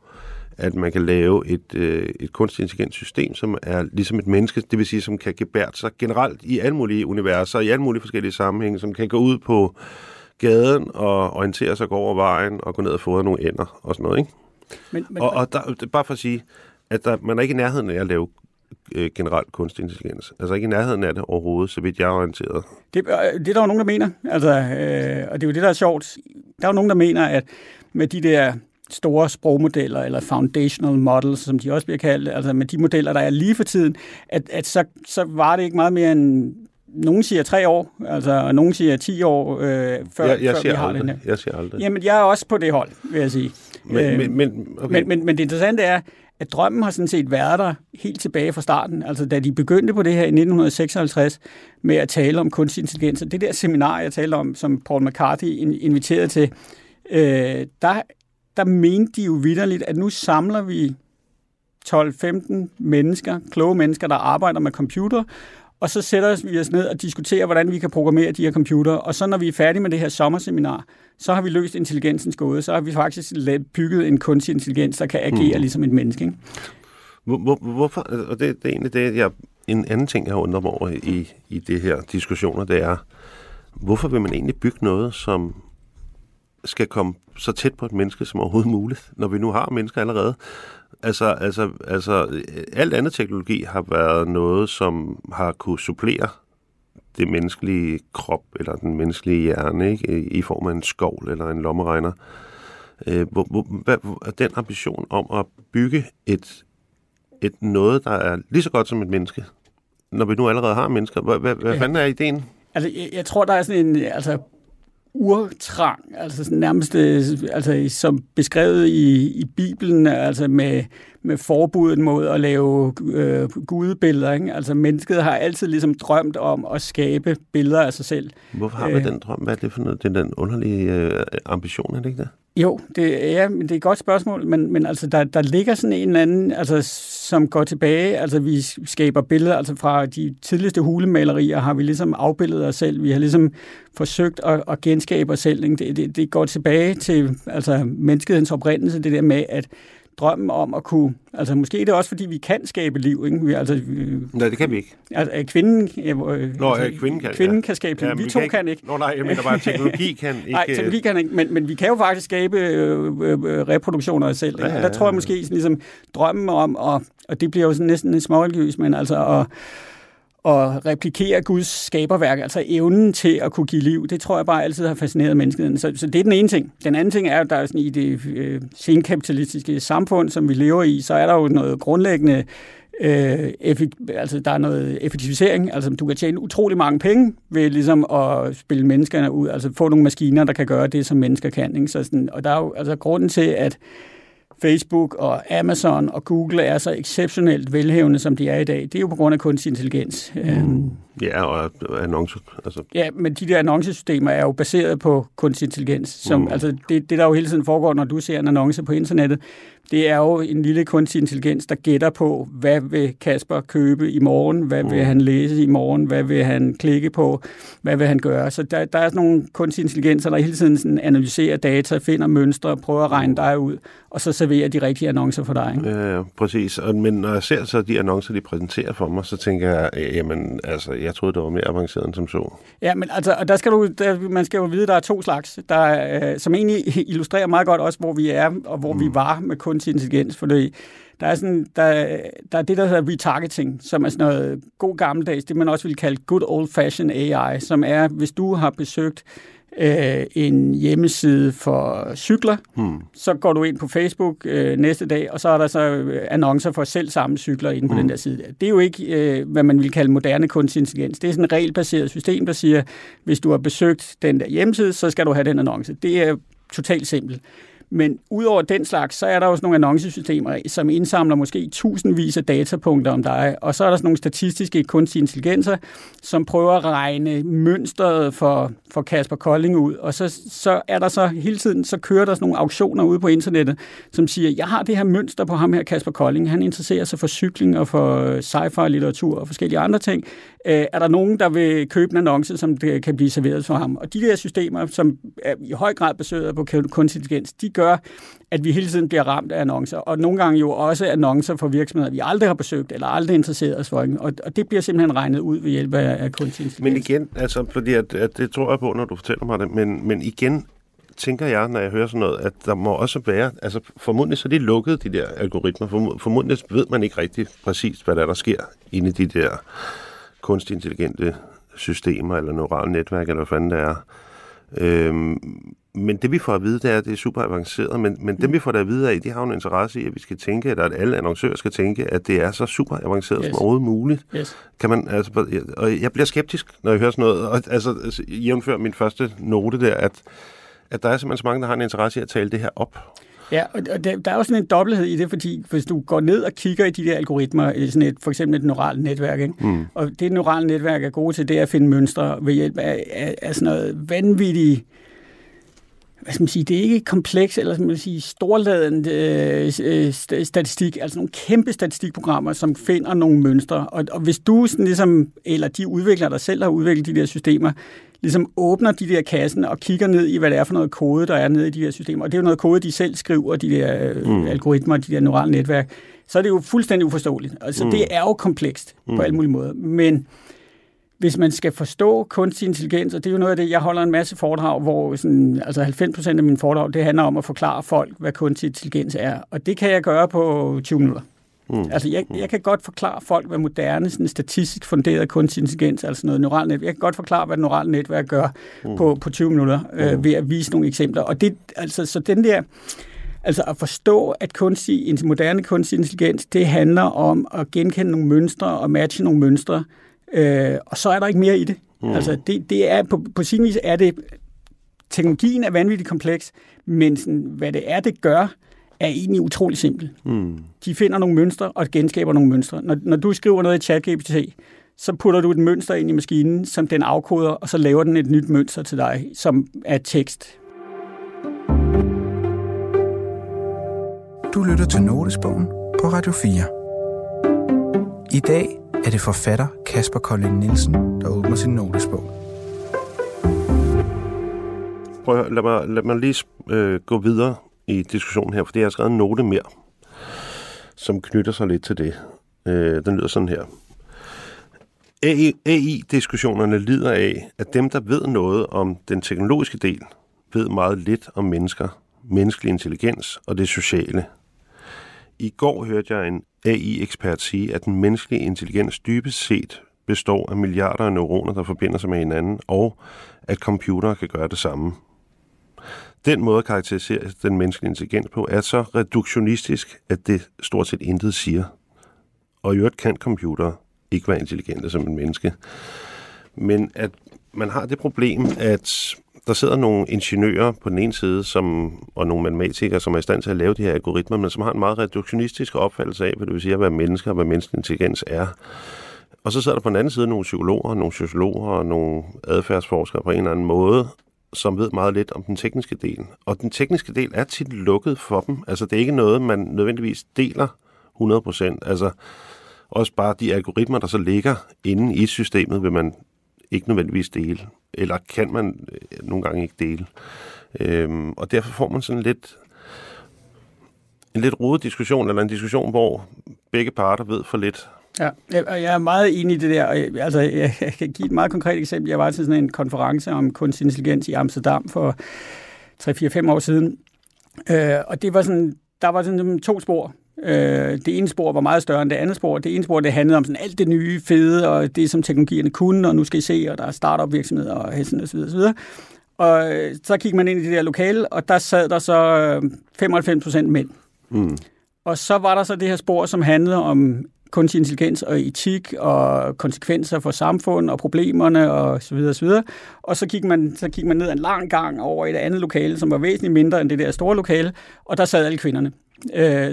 at man kan lave et kunstig intelligens system, som er ligesom et menneske, det vil sige, som kan gebærde sig generelt i alle mulige universer, i alle mulige forskellige sammenhænge, som kan gå ud på gaden og orientere sig, gå over vejen og gå ned og fodre nogle ender og sådan noget, ikke? Og der, bare for at sige, at man er ikke i nærheden af at lave generelt kunstig intelligens. Altså ikke i nærheden af det overhovedet, så vidt jeg er orienteret. Det er der jo nogen, der mener. Altså, og det er jo det, der er sjovt. Der er jo nogen, der mener, at med de der store sprogmodeller, eller foundational models, som de også bliver kaldt, altså med de modeller, der er lige for tiden, at så var det ikke meget mere end nogen siger 3 år, altså, og nogen siger 10 år, før vi har aldrig. Den her. Jeg siger aldrig. Jamen, jeg er også på det hold, vil jeg sige. Okay. Men det interessante er, at drømmen har sådan set været der helt tilbage fra starten. Altså, da de begyndte på det her i 1956 med at tale om kunstig intelligens, og det der seminar, jeg talte om, som Paul McCarthy inviterede til, der mente de jo vitterligt, at nu samler vi 12-15 mennesker, kloge mennesker, der arbejder med computer, og så sætter vi os ned og diskuterer, hvordan vi kan programmere de her computer. Og så når vi er færdige med det her sommerseminar, så har vi løst intelligensens gåde. Så har vi faktisk bygget en kunstig intelligens, der kan agere ligesom et menneske. Ikke? Hvorfor? Og det er egentlig det, en anden ting, jeg undrer mig over i det her diskussioner, det er, hvorfor vil man egentlig bygge noget, som skal komme så tæt på et menneske som overhovedet muligt, når vi nu har mennesker allerede? Altså, alt andet teknologi har været noget, som har kunne supplere det menneskelige krop, eller den menneskelige hjerne, ikke? I form af en skovl eller en lommeregner. Den ambition om at bygge et noget, der er lige så godt som et menneske, når vi nu allerede har mennesker, hvad fanden er ideen? Altså, jeg tror, der er sådan en urtrang, altså nærmest altså, som beskrevet i Bibelen, altså med forbuddet mod at lave gudebilleder, ikke? Altså mennesket har altid ligesom drømt om at skabe billeder af sig selv. Hvorfor har man den drøm? Hvad er det for noget? Det er den underlige ambition, er det ikke det? Jo, det er et godt spørgsmål, men altså, der ligger sådan en eller anden, altså, som går tilbage. Altså, vi skaber billeder, altså fra de tidligste hulemalerier har vi ligesom afbildet os selv. Vi har ligesom forsøgt at genskabe os selv. Det går tilbage til altså, menneskehedens oprindelse, det der med, at drømmen om at kunne... Altså, måske er det også, fordi vi kan skabe liv, ikke? Nej, det kan vi ikke. Altså, kvinden kan skabe liv. Ja, vi to kan ikke. Nå, nej, jeg mener bare, teknologi kan ikke... Nej, teknologi kan ikke, men vi kan jo faktisk skabe reproduktioner af os selv. Ja, ja, ja. Der tror jeg måske ligesom drømmen om, og det bliver jo sådan næsten småreligiøst, men altså... Og replikere Guds skaberværk, altså evnen til at kunne give liv, det tror jeg bare altid har fascineret menneskeheden. Så det er den ene ting. Den anden ting er, at der er sådan, i det senkapitalistiske samfund, som vi lever i, så er der jo noget grundlæggende, altså der er noget effektivisering, altså du kan tjene utrolig mange penge ved ligesom at spille menneskerne ud, altså få nogle maskiner, der kan gøre det, som mennesker kan. Ikke? Så sådan, og der er jo altså grunden til, at Facebook og Amazon og Google er så exceptionelt velhævende, som de er i dag. Det er jo på grund af kunstig intelligens. Ja, og annoncer. Altså. Ja, men de der annoncesystemer er jo baseret på kunstig intelligens. Som, altså, det, der jo hele tiden foregår, når du ser en annonce på internettet, det er jo en lille kunstig intelligens, der gætter på, hvad vil Kasper købe i morgen, hvad vil han læse i morgen, hvad vil han klikke på, hvad vil han gøre. Så der er sådan nogle kunstig intelligenser, der hele tiden sådan analyserer data, finder mønstre, prøver at regne dig ud, og så serverer de rigtige annoncer for dig. Ikke? Ja, præcis. Men når jeg ser så de annoncer, de præsenterer for mig, så tænker jeg, jamen altså, jeg troede, det var mere avanceret end som så. Ja, men altså, og der skal du, man skal jo vide, at der er to slags, der, som egentlig illustrerer meget godt også, hvor vi er og hvor vi var med kunstig intelligens, for det Der er det, der hedder retargeting, som er sådan noget god gammeldags, det man også vil kalde good old-fashioned AI, som er, hvis du har besøgt en hjemmeside for cykler, så går du ind på Facebook næste dag, og så er der så annoncer for selv samme cykler inde på den der side der. Det er jo ikke, hvad man vil kalde moderne kunstig intelligens. Det er sådan et regelbaseret system, der siger, hvis du har besøgt den der hjemmeside, så skal du have den annonce. Det er totalt simpelt. Men udover den slags, så er der også nogle annoncesystemer, som indsamler måske tusindvis af datapunkter om dig. Og så er der sådan nogle statistiske kunstige intelligenser, som prøver at regne mønstret for Kasper Colling ud. Og så er der så hele tiden, så kører der sådan nogle auktioner ude på internettet, som siger, jeg har det her mønster på ham her, Kasper Colling. Han interesserer sig for cykling og for sci-fi-litteratur og forskellige andre ting. Er der nogen, der vil købe en annonce, som det kan blive serveret for ham? Og de der systemer, som er i høj grad baseret på kunstig intelligens, de gør, at vi hele tiden bliver ramt af annoncer, og nogle gange jo også annoncer for virksomheder, vi aldrig har besøgt, eller aldrig interesseret os for, og det bliver simpelthen regnet ud ved hjælp af kunstig intelligens. Men igen, altså, fordi at det tror jeg på, når du fortæller mig det, men igen tænker jeg, når jeg hører sådan noget, at der må også være, altså formodentlig så er de lukket, de der algoritmer, formodentlig ved man ikke rigtig præcis, hvad der sker inde i de der kunstig intelligente systemer, eller neurale netværk, eller hvad fanden det er. Men det vi får at vide, det er, at det er super avanceret, men dem vi får at vide af, de har en interesse i, at vi skal tænke, eller at alle annoncører skal tænke, at det er så super avanceret som overhovedet muligt. Yes. Kan man, altså, og jeg bliver skeptisk, når jeg hører sådan noget, og, altså jævnfør min første note der, at der er simpelthen så mange, der har en interesse i at tale det her op. Ja, og der er jo sådan en dobbelthed i det, fordi hvis du går ned og kigger i de der algoritmer, i sådan et, for eksempel et neuralt netværk, ikke? Og det neurale netværk er gode til, det er at finde mønstre ved hjælp af sådan noget vanvittigt, hvad skal man sige, det er ikke kompleks, eller skal man sige, storladen statistik, altså nogle kæmpe statistikprogrammer, som finder nogle mønstre. Og hvis du sådan ligesom, eller de udviklere, der selv har udviklet de der systemer, ligesom åbner de der kassen og kigger ned i, hvad det er for noget kode, der er nede i de der systemer, og det er jo noget kode, de selv skriver, de der algoritmer, de der neurale netværk, så er det jo fuldstændig uforståeligt. Altså det er jo komplekst på alle mulige måder, men hvis man skal forstå kunstig intelligens, og det er jo noget af det, jeg holder en masse foredrag, hvor sådan, altså 90% af mine foredrag, det handler om at forklare folk, hvad kunstig intelligens er. Og det kan jeg gøre på 20 minutter. Altså jeg kan godt forklare folk, hvad moderne, sådan statistisk funderet kunstig intelligens, altså noget neuralt netværk. Jeg kan godt forklare, hvad neuralt netværk gør på 20 minutter ved at vise nogle eksempler. Og det, altså, så den der, altså at forstå, at moderne kunstig intelligens, det handler om at genkende nogle mønstre og matche nogle mønstre, og så er der ikke mere i det. Altså det er på sin vis er det, teknologien er vanvittigt kompleks, men sådan, hvad det er, det gør, er egentlig utrolig simpelt. De finder nogle mønstre og genskaber nogle mønstre. Når du skriver noget i ChatGPT, så putter du et mønster ind i maskinen, som den afkoder, og så laver den et nyt mønster til dig, som er tekst. Du lytter til Notesbogen på Radio 4. I dag er det forfatter Kasper Colling Nielsen, der åbner sin notesbog. Prøv, lad mig lige gå videre i diskussionen her, fordi jeg har skrevet en note mere, som knytter sig lidt til det. Den lyder sådan her. AI-diskussionerne lider af, at dem, der ved noget om den teknologiske del, ved meget lidt om mennesker, menneskelig intelligens og det sociale. I går hørte jeg en AI-ekspert sige, at den menneskelige intelligens dybest set består af milliarder af neuroner, der forbinder sig med hinanden, og at computere kan gøre det samme. Den måde at karakterisere den menneskelige intelligens på er så reduktionistisk, at det stort set intet siger. Og i øvrigt kan computere ikke være intelligente som en menneske. Men at man har det problem, at der sidder nogle ingeniører på den ene side, og nogle matematikere, som er i stand til at lave de her algoritmer, men som har en meget reduktionistisk opfattelse af, hvad det vil sige at være mennesker og hvad menneskelig intelligens er. Og så sidder der på den anden side nogle psykologer, nogle sociologer og nogle adfærdsforskere på en eller anden måde, som ved meget lidt om den tekniske del. Og den tekniske del er tit lukket for dem. Altså det er ikke noget, man nødvendigvis deler 100%. Altså også bare de algoritmer, der så ligger inde i systemet, vil man ikke nødvendigvis dele. Eller kan man nogle gange ikke dele. Og derfor får man sådan en lidt rodet diskussion, eller en diskussion, hvor begge parter ved for lidt Ja, jeg er meget enig i det der. Altså, jeg kan give et meget konkret eksempel. Jeg var til sådan en konference om kunstig intelligens i Amsterdam for 3-4-5 år siden. Og det var sådan, der var sådan to spor. Det ene spor var meget større end det andet spor. Det ene spor, det handlede om sådan alt det nye, fede, og det, som teknologierne kunne, og nu skal I se, og der er startup-virksomheder, og sådan og så videre, så videre. Og så kiggede man ind i det der lokale, og der sad der så 95% mænd. Mm. Og så var der så det her spor, som handlede om kunstig intelligens og etik og konsekvenser for samfund og problemerne og så videre og så videre. Og så kiggede man, ned en lang gang over i det andet lokale, som var væsentligt mindre end det der store lokale, og der sad alle kvinderne.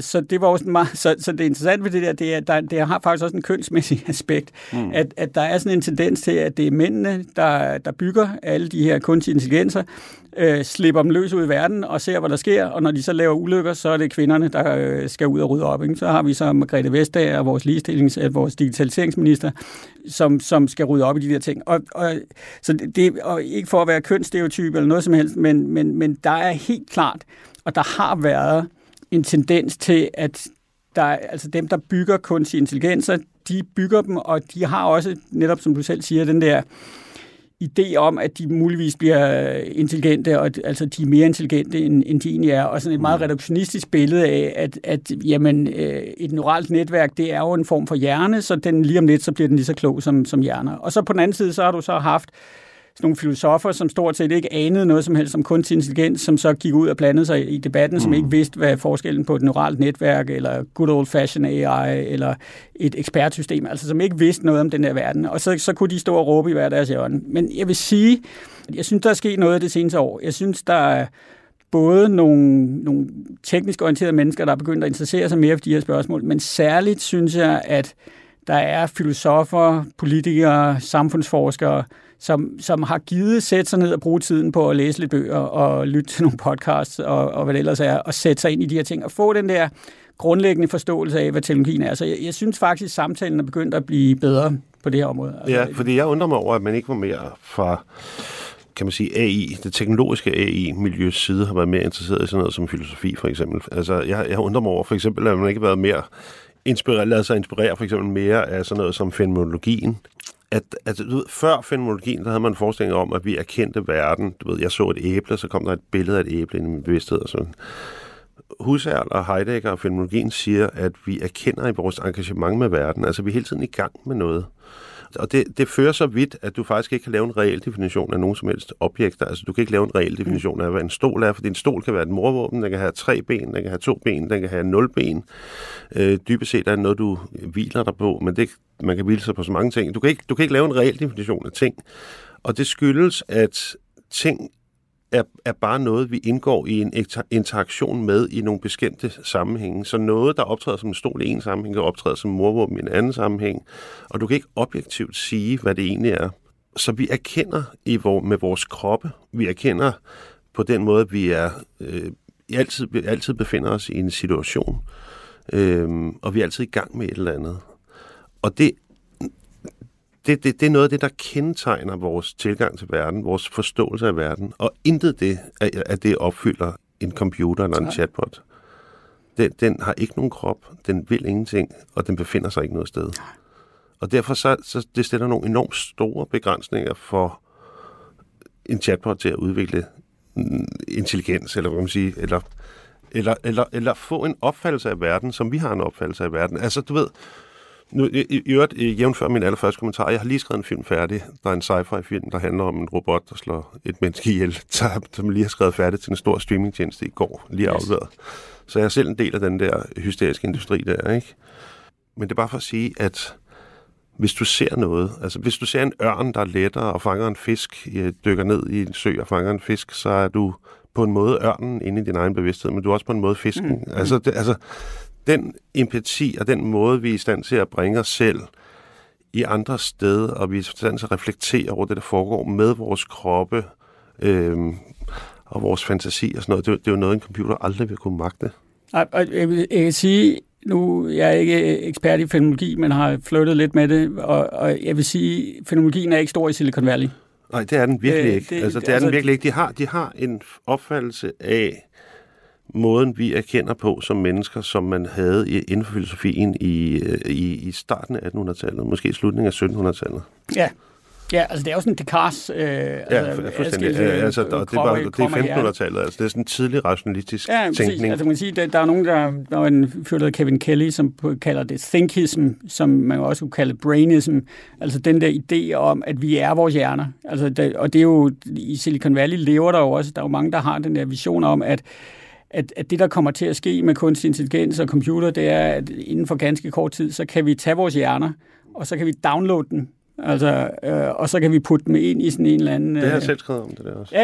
Så det var også meget, så det interessante ved det der, det er, at det har faktisk også en kønsmæssig aspekt, at der er sådan en tendens til, at det er mændene, der bygger alle de her kunstige intelligenser, slipper dem løs ud i verden og ser, hvad der sker, og når de så laver ulykker, så er det kvinderne, der skal ud og rydde op. Ikke? Så har vi så Margrethe Vestager, vores digitaliseringsminister, som skal rydde op i de der ting. Og ikke for at være kønsstereotyp eller noget som helst, men der er helt klart, og der har været en tendens til, at dem, der bygger kunstige intelligenser, de bygger dem, og de har også, netop som du selv siger, den der idé om, at de muligvis bliver intelligente, og altså de er mere intelligente, end de egentlig er, og sådan et meget reduktionistisk billede af, at jamen, et neuralt netværk, det er jo en form for hjerne, så den lige om lidt, så bliver den lige så klog som hjerner. Og så på den anden side, så har du så haft nogle filosofer, som stort set ikke anede noget som helst om kunstig intelligens, som så gik ud og blandede sig i debatten, som ikke vidste, hvad forskellen på et neuralt netværk, eller good old-fashioned AI, eller et ekspertsystem, altså som ikke vidste noget om den der verden. Og så kunne de stå og råbe i hver deres hjørne. Men jeg vil sige, at jeg synes, der er sket noget det seneste år. Jeg synes, der er både nogle teknisk orienterede mennesker, der er begyndt at interessere sig mere for de her spørgsmål, men særligt synes jeg, at der er filosofer, politikere, samfundsforskere, som har givet sætte sig ned og bruge tiden på at læse lidt bøger og lytte til nogle podcasts og hvad det ellers er, og sætte sig ind i de her ting og få den der grundlæggende forståelse af, hvad teknologien er. Så jeg synes faktisk, at samtalen er begyndt at blive bedre på det her område. Ja, fordi jeg undrer mig over, at man ikke var mere fra, kan man sige, AI, det teknologiske AI-miljøs side, har været mere interesseret i sådan noget som filosofi, for eksempel. Altså, jeg undrer mig over, for eksempel, at man ikke har været mere lader sig inspirere for eksempel mere af sådan noget som fænomenologien. Før fænomenologien, der havde man en forestilling om, at vi erkendte verden. Du ved, jeg så et æble, så kom der et billede af et æble i min bevidsthed og sådan. Husserl og Heidegger og fænomenologien siger, at vi erkender i vores engagement med verden. Altså, vi er hele tiden i gang med noget. Og det fører så vidt, at du faktisk ikke kan lave en reel definition af nogen som helst objekter. Altså, du kan ikke lave en reel definition af, hvad en stol er, fordi en stol kan være et morvåben, den kan have 3 ben, den kan have 2 ben, den kan have 0 ben. Dybest set er det noget, du hviler dig på, men man kan hvile sig på så mange ting. Du kan ikke lave en reel definition af ting, og det skyldes, at ting er bare noget, vi indgår i en interaktion med i nogle bestemte sammenhænge. Så noget, der optræder som en stol i en sammenhæng, kan optræde som morvåben i en anden sammenhæng. Og du kan ikke objektivt sige, hvad det egentlig er. Så vi erkender med vores kroppe, vi erkender på den måde, at vi er, altid befinder os i en situation, og vi er altid i gang med et eller andet. Og det er noget af det, der kendetegner vores tilgang til verden, vores forståelse af verden, og intet det, at det opfylder en computer eller en chatbot. Den har ikke nogen krop, den vil ingenting, og den befinder sig ikke noget sted. Og derfor så det stiller nogle enormt store begrænsninger for en chatbot til at udvikle intelligens, eller hvad man siger, eller få en opfattelse af verden, som vi har en opfattelse af verden. Altså, du ved, nu, i øvrigt, jævnfør min allerførste kommentar, jeg har lige skrevet en film færdig. Der er en sci-fi-film, der handler om en robot, der slår et menneske ihjel, som lige har skrevet færdig til en stor streamingtjeneste i går, lige afleveret. Så jeg er selv en del af den der hysteriske industri der, ikke? Men det er bare for at sige, at hvis du ser noget, altså hvis du ser en ørn, der letter og fanger en fisk, dykker ned i en sø og fanger en fisk, så er du på en måde ørnen inde i din egen bevidsthed, men du er også på en måde fisken. Den empati og den måde, vi er i stand til at bringe os selv i andre steder, og vi er i stand til at reflektere over det, der foregår med vores kroppe og vores fantasi og sådan noget, det er jo noget, en computer aldrig vil kunne magte. Jeg vil sige, nu jeg er ikke ekspert i fænomenologi, men har flirtet lidt med det, og jeg vil sige, at fænomenologien er ikke stor i Silicon Valley. Nej, det er den virkelig ikke. Det er den virkelig ikke. De har en opfattelse af måden, vi erkender på som mennesker, som man havde inden for filosofien i starten af 1800-tallet, måske slutningen af 1700-tallet. Ja. Ja, altså det er jo sådan Descartes... det er 1500-tallet, altså det er sådan en tidlig rationalistisk tænkning. Ja, altså man kan sige, der er nogen, der var en fyr, der hedder Kevin Kelly, som kalder det thinkism, som man også kunne kalde brainism, altså den der idé om, at vi er vores hjerner. Altså, og det er jo, i Silicon Valley lever der jo også, der er jo mange, der har den der vision om, at det, der kommer til at ske med kunstig intelligens og computer, det er, at inden for ganske kort tid, så kan vi tage vores hjerner, og så kan vi downloade den. Altså, og så kan vi putte dem ind i sådan en eller anden... Det har jeg selv skrevet om, det der også.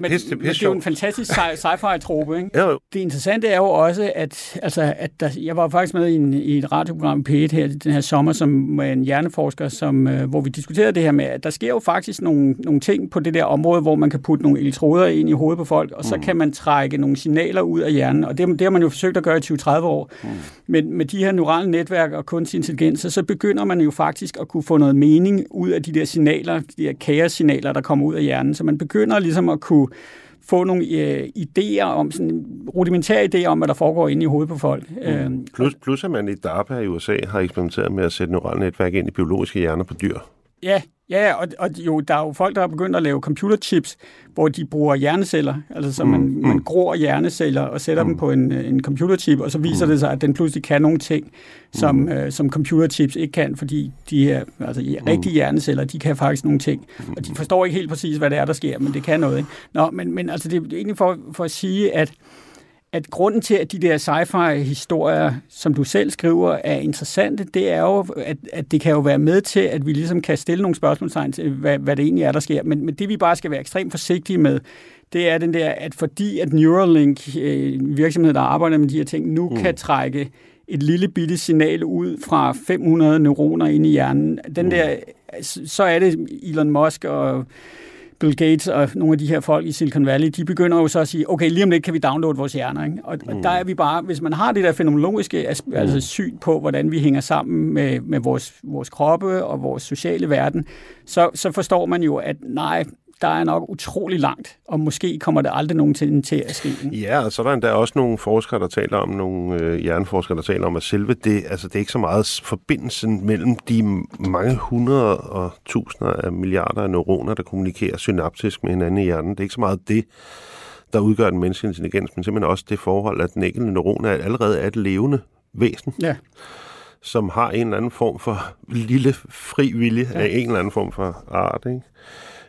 Men det er jo en fantastisk sci-fi-trope, ikke? Jo. Det interessante er jo også, jeg var faktisk med i et radioprogram P1 her den her sommer, som en hjerneforsker, hvor vi diskuterede det her med, at der sker jo faktisk nogle ting på det der område, hvor man kan putte nogle elektroder ind i hovedet på folk, og så kan man trække nogle signaler ud af hjernen, og det har man jo forsøgt at gøre i 20-30 år. Men med de her neurale netværk og kunstig intelligens, så begynder man jo faktisk at kunne få noget mening ud af de der signaler, de der kaos-signaler, der kommer ud af hjernen. Så man begynder ligesom at kunne få nogle idéer om, sådan rudimentære idéer om, hvad der foregår inde i hovedet på folk. Plus at man i DARPA i USA har eksperimenteret med at sætte neurale netværk ind i biologiske hjerner på dyr. Ja, og jo, der er jo folk, der har begyndt at lave computerchips, hvor de bruger hjerneceller, altså så man gror hjerneceller og sætter dem på en computerchip, og så viser det sig, at den pludselig kan nogle ting, som computerchips ikke kan, fordi de her rigtige hjerneceller, de kan faktisk nogle ting, og de forstår ikke helt præcis, hvad det er, der sker, men det kan noget, ikke? Nå, men altså, det er egentlig for at sige, at grunden til, at de der sci-fi-historier, som du selv skriver, er interessante, det er jo, at det kan jo være med til, at vi ligesom kan stille nogle spørgsmålstegn til, hvad det egentlig er, der sker. Men det, vi bare skal være ekstremt forsigtige med, det er den der, at fordi at Neuralink, en virksomhed, der arbejder med de her ting, nu kan trække et lille bitte signal ud fra 500 neuroner inde i hjernen, så er det Elon Musk og Bill Gates og nogle af de her folk i Silicon Valley, de begynder jo så at sige, okay, lige om lidt kan vi downloade vores hjerner, ikke? Og der er vi bare, hvis man har det der fænomenologiske syn på, hvordan vi hænger sammen med vores kroppe og vores sociale verden, så forstår man jo, at nej, der er nok utrolig langt, og måske kommer det aldrig nogensinde til at ske. Ja, og så er der endda også nogle forskere, der taler om, hjerneforskere, der taler om, at selve det, altså det er ikke så meget forbindelsen mellem de mange hundrede og tusinder af milliarder af neuroner, der kommunikerer synaptisk med hinanden i hjernen. Det er ikke så meget det, der udgør den menneskelige intelligens, men simpelthen også det forhold, at den enkelte neuron allerede er et levende væsen. Ja, som har en eller anden form for lille fri vilje af en eller anden form for art, ikke?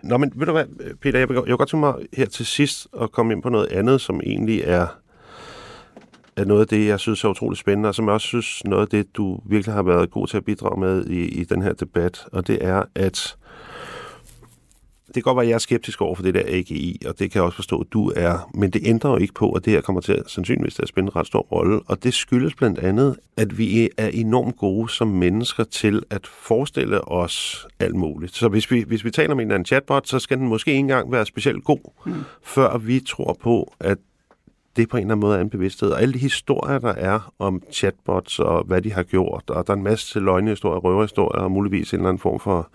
Nå, men ved du hvad, Peter, jeg vil godt tænke mig her til sidst at komme ind på noget andet, som egentlig er noget af det, jeg synes er utroligt spændende, og som jeg også synes noget af det, du virkelig har været god til at bidrage med i den her debat, og det er, at det kan godt være, jeg er skeptisk over for det der AGI, og det kan jeg også forstå, at du er, men det ændrer jo ikke på, at det her kommer til sandsynligvis at spille en ret stor rolle, og det skyldes blandt andet, at vi er enormt gode som mennesker til at forestille os alt muligt. Så hvis vi taler med en eller anden chatbot, så skal den måske ikke engang være specielt god, før vi tror på, at det på en eller anden måde er en bevidsthed. Og alle de historier, der er om chatbots og hvad de har gjort, og der er en masse løgnehistorier, røverhistorier og muligvis en eller anden form for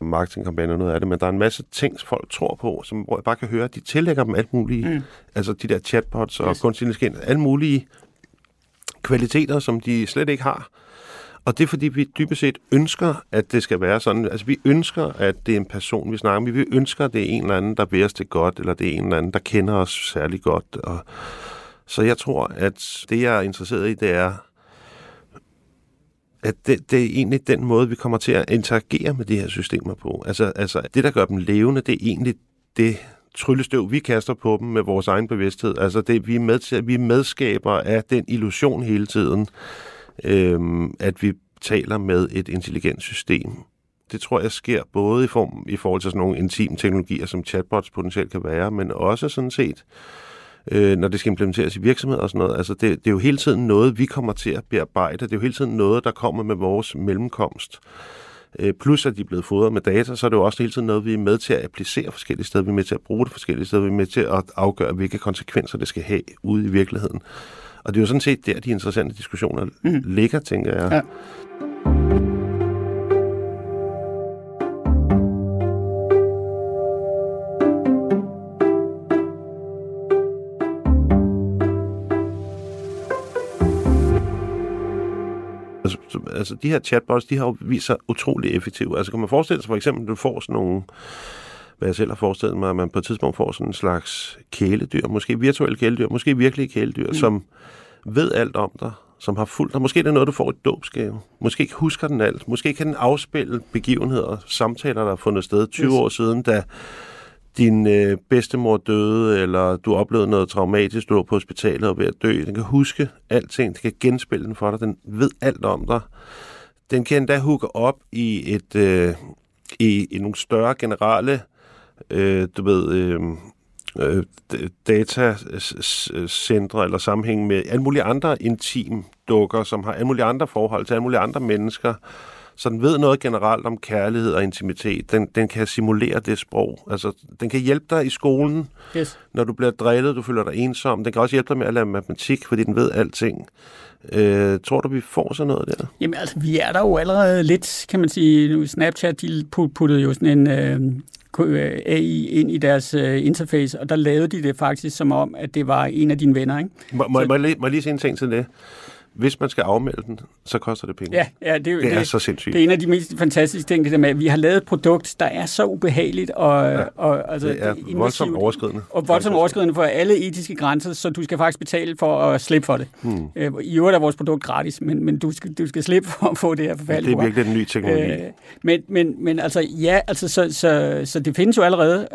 marketingkampagne og noget af det, men der er en masse ting, folk tror på, som hvor jeg bare kan høre, at de tillægger dem alt muligt, altså de der chatbots og kunstig intelligens, alle mulige kvaliteter, som de slet ikke har. Og det er, fordi vi dybest set ønsker, at det skal være sådan. Altså, vi ønsker, at det er en person, vi snakker med. Vi ønsker, at det er en eller anden, der vil os det godt, eller det er en eller anden, der kender os særlig godt. Og så jeg tror, at det, jeg er interesseret i, det er, at det er egentlig den måde, vi kommer til at interagere med de her systemer på. Altså det, der gør dem levende, det er egentlig det tryllestøv, vi kaster på dem med vores egen bevidsthed. Altså det, vi er medskaber af den illusion hele tiden, at vi taler med et intelligent system. Det tror jeg sker både i forhold til sådan nogle intime teknologier, som chatbots potentielt kan være, men også sådan set, når det skal implementeres i virksomheder og sådan noget. Altså det er jo hele tiden noget, vi kommer til at bearbejde. Det er jo hele tiden noget, der kommer med vores mellemkomst. Plus at de er blevet fodret med data, så er det jo også hele tiden noget, vi er med til at applicere forskellige steder. Vi er med til at bruge det forskellige steder. Vi er med til at afgøre, hvilke konsekvenser det skal have ude i virkeligheden. Og det er jo sådan set der, de interessante diskussioner ligger, tænker jeg. Ja. altså de her chatbots, de har jo vist sig utrolig effektive. Altså kan man forestille sig for eksempel, du får sådan nogle, hvad jeg selv har forestillet mig, at man på et tidspunkt får sådan en slags kæledyr, måske virtuelle kæledyr, måske virkelige kæledyr, som ved alt om dig, som har fulgt dig. Måske det er noget, du får i dåbsgave. Måske ikke husker den alt. Måske kan den afspille begivenheder, samtaler, der har fundet sted 20 år siden, da din bedstemor døde, eller du oplevede noget traumatisk, du var på hospitalet og ved at dø. Den kan huske alting. Den kan genspille den for dig. Den ved alt om dig. Den kan endda hooke op i et i nogle større generelle datacentre eller sammenhæng med alle mulige andre intime dukker, som har alle mulige andre forhold til alle mulige andre mennesker. Så den ved noget generelt om kærlighed og intimitet. Den kan simulere det sprog. Altså, den kan hjælpe dig i skolen, når du bliver drillet, du føler dig ensom. Den kan også hjælpe dig med at lære matematik, fordi den ved alting. Tror du, vi får sådan noget der? Jamen altså, vi er der jo allerede lidt, kan man sige. Nu, Snapchat, de puttede jo sådan en AI ind i deres interface, og der lavede de det faktisk som om, at det var en af dine venner, ikke? Må jeg lige se en ting til det? Hvis man skal afmelde den, så koster det penge. Ja, det er så sindssygt. Det er en af de mest fantastiske ting, det der med, at vi har lavet et produkt, der er så ubehageligt. Og altså, det er voldsomt overskridende. Og voldsomt overskridende for alle etiske grænser, så du skal faktisk betale for at slippe for det. I øvrigt er vores produkt gratis, men du skal slippe for at få det her forfærdelige. Det er virkelig den nye teknologi. Men altså, ja, altså, så det findes jo allerede.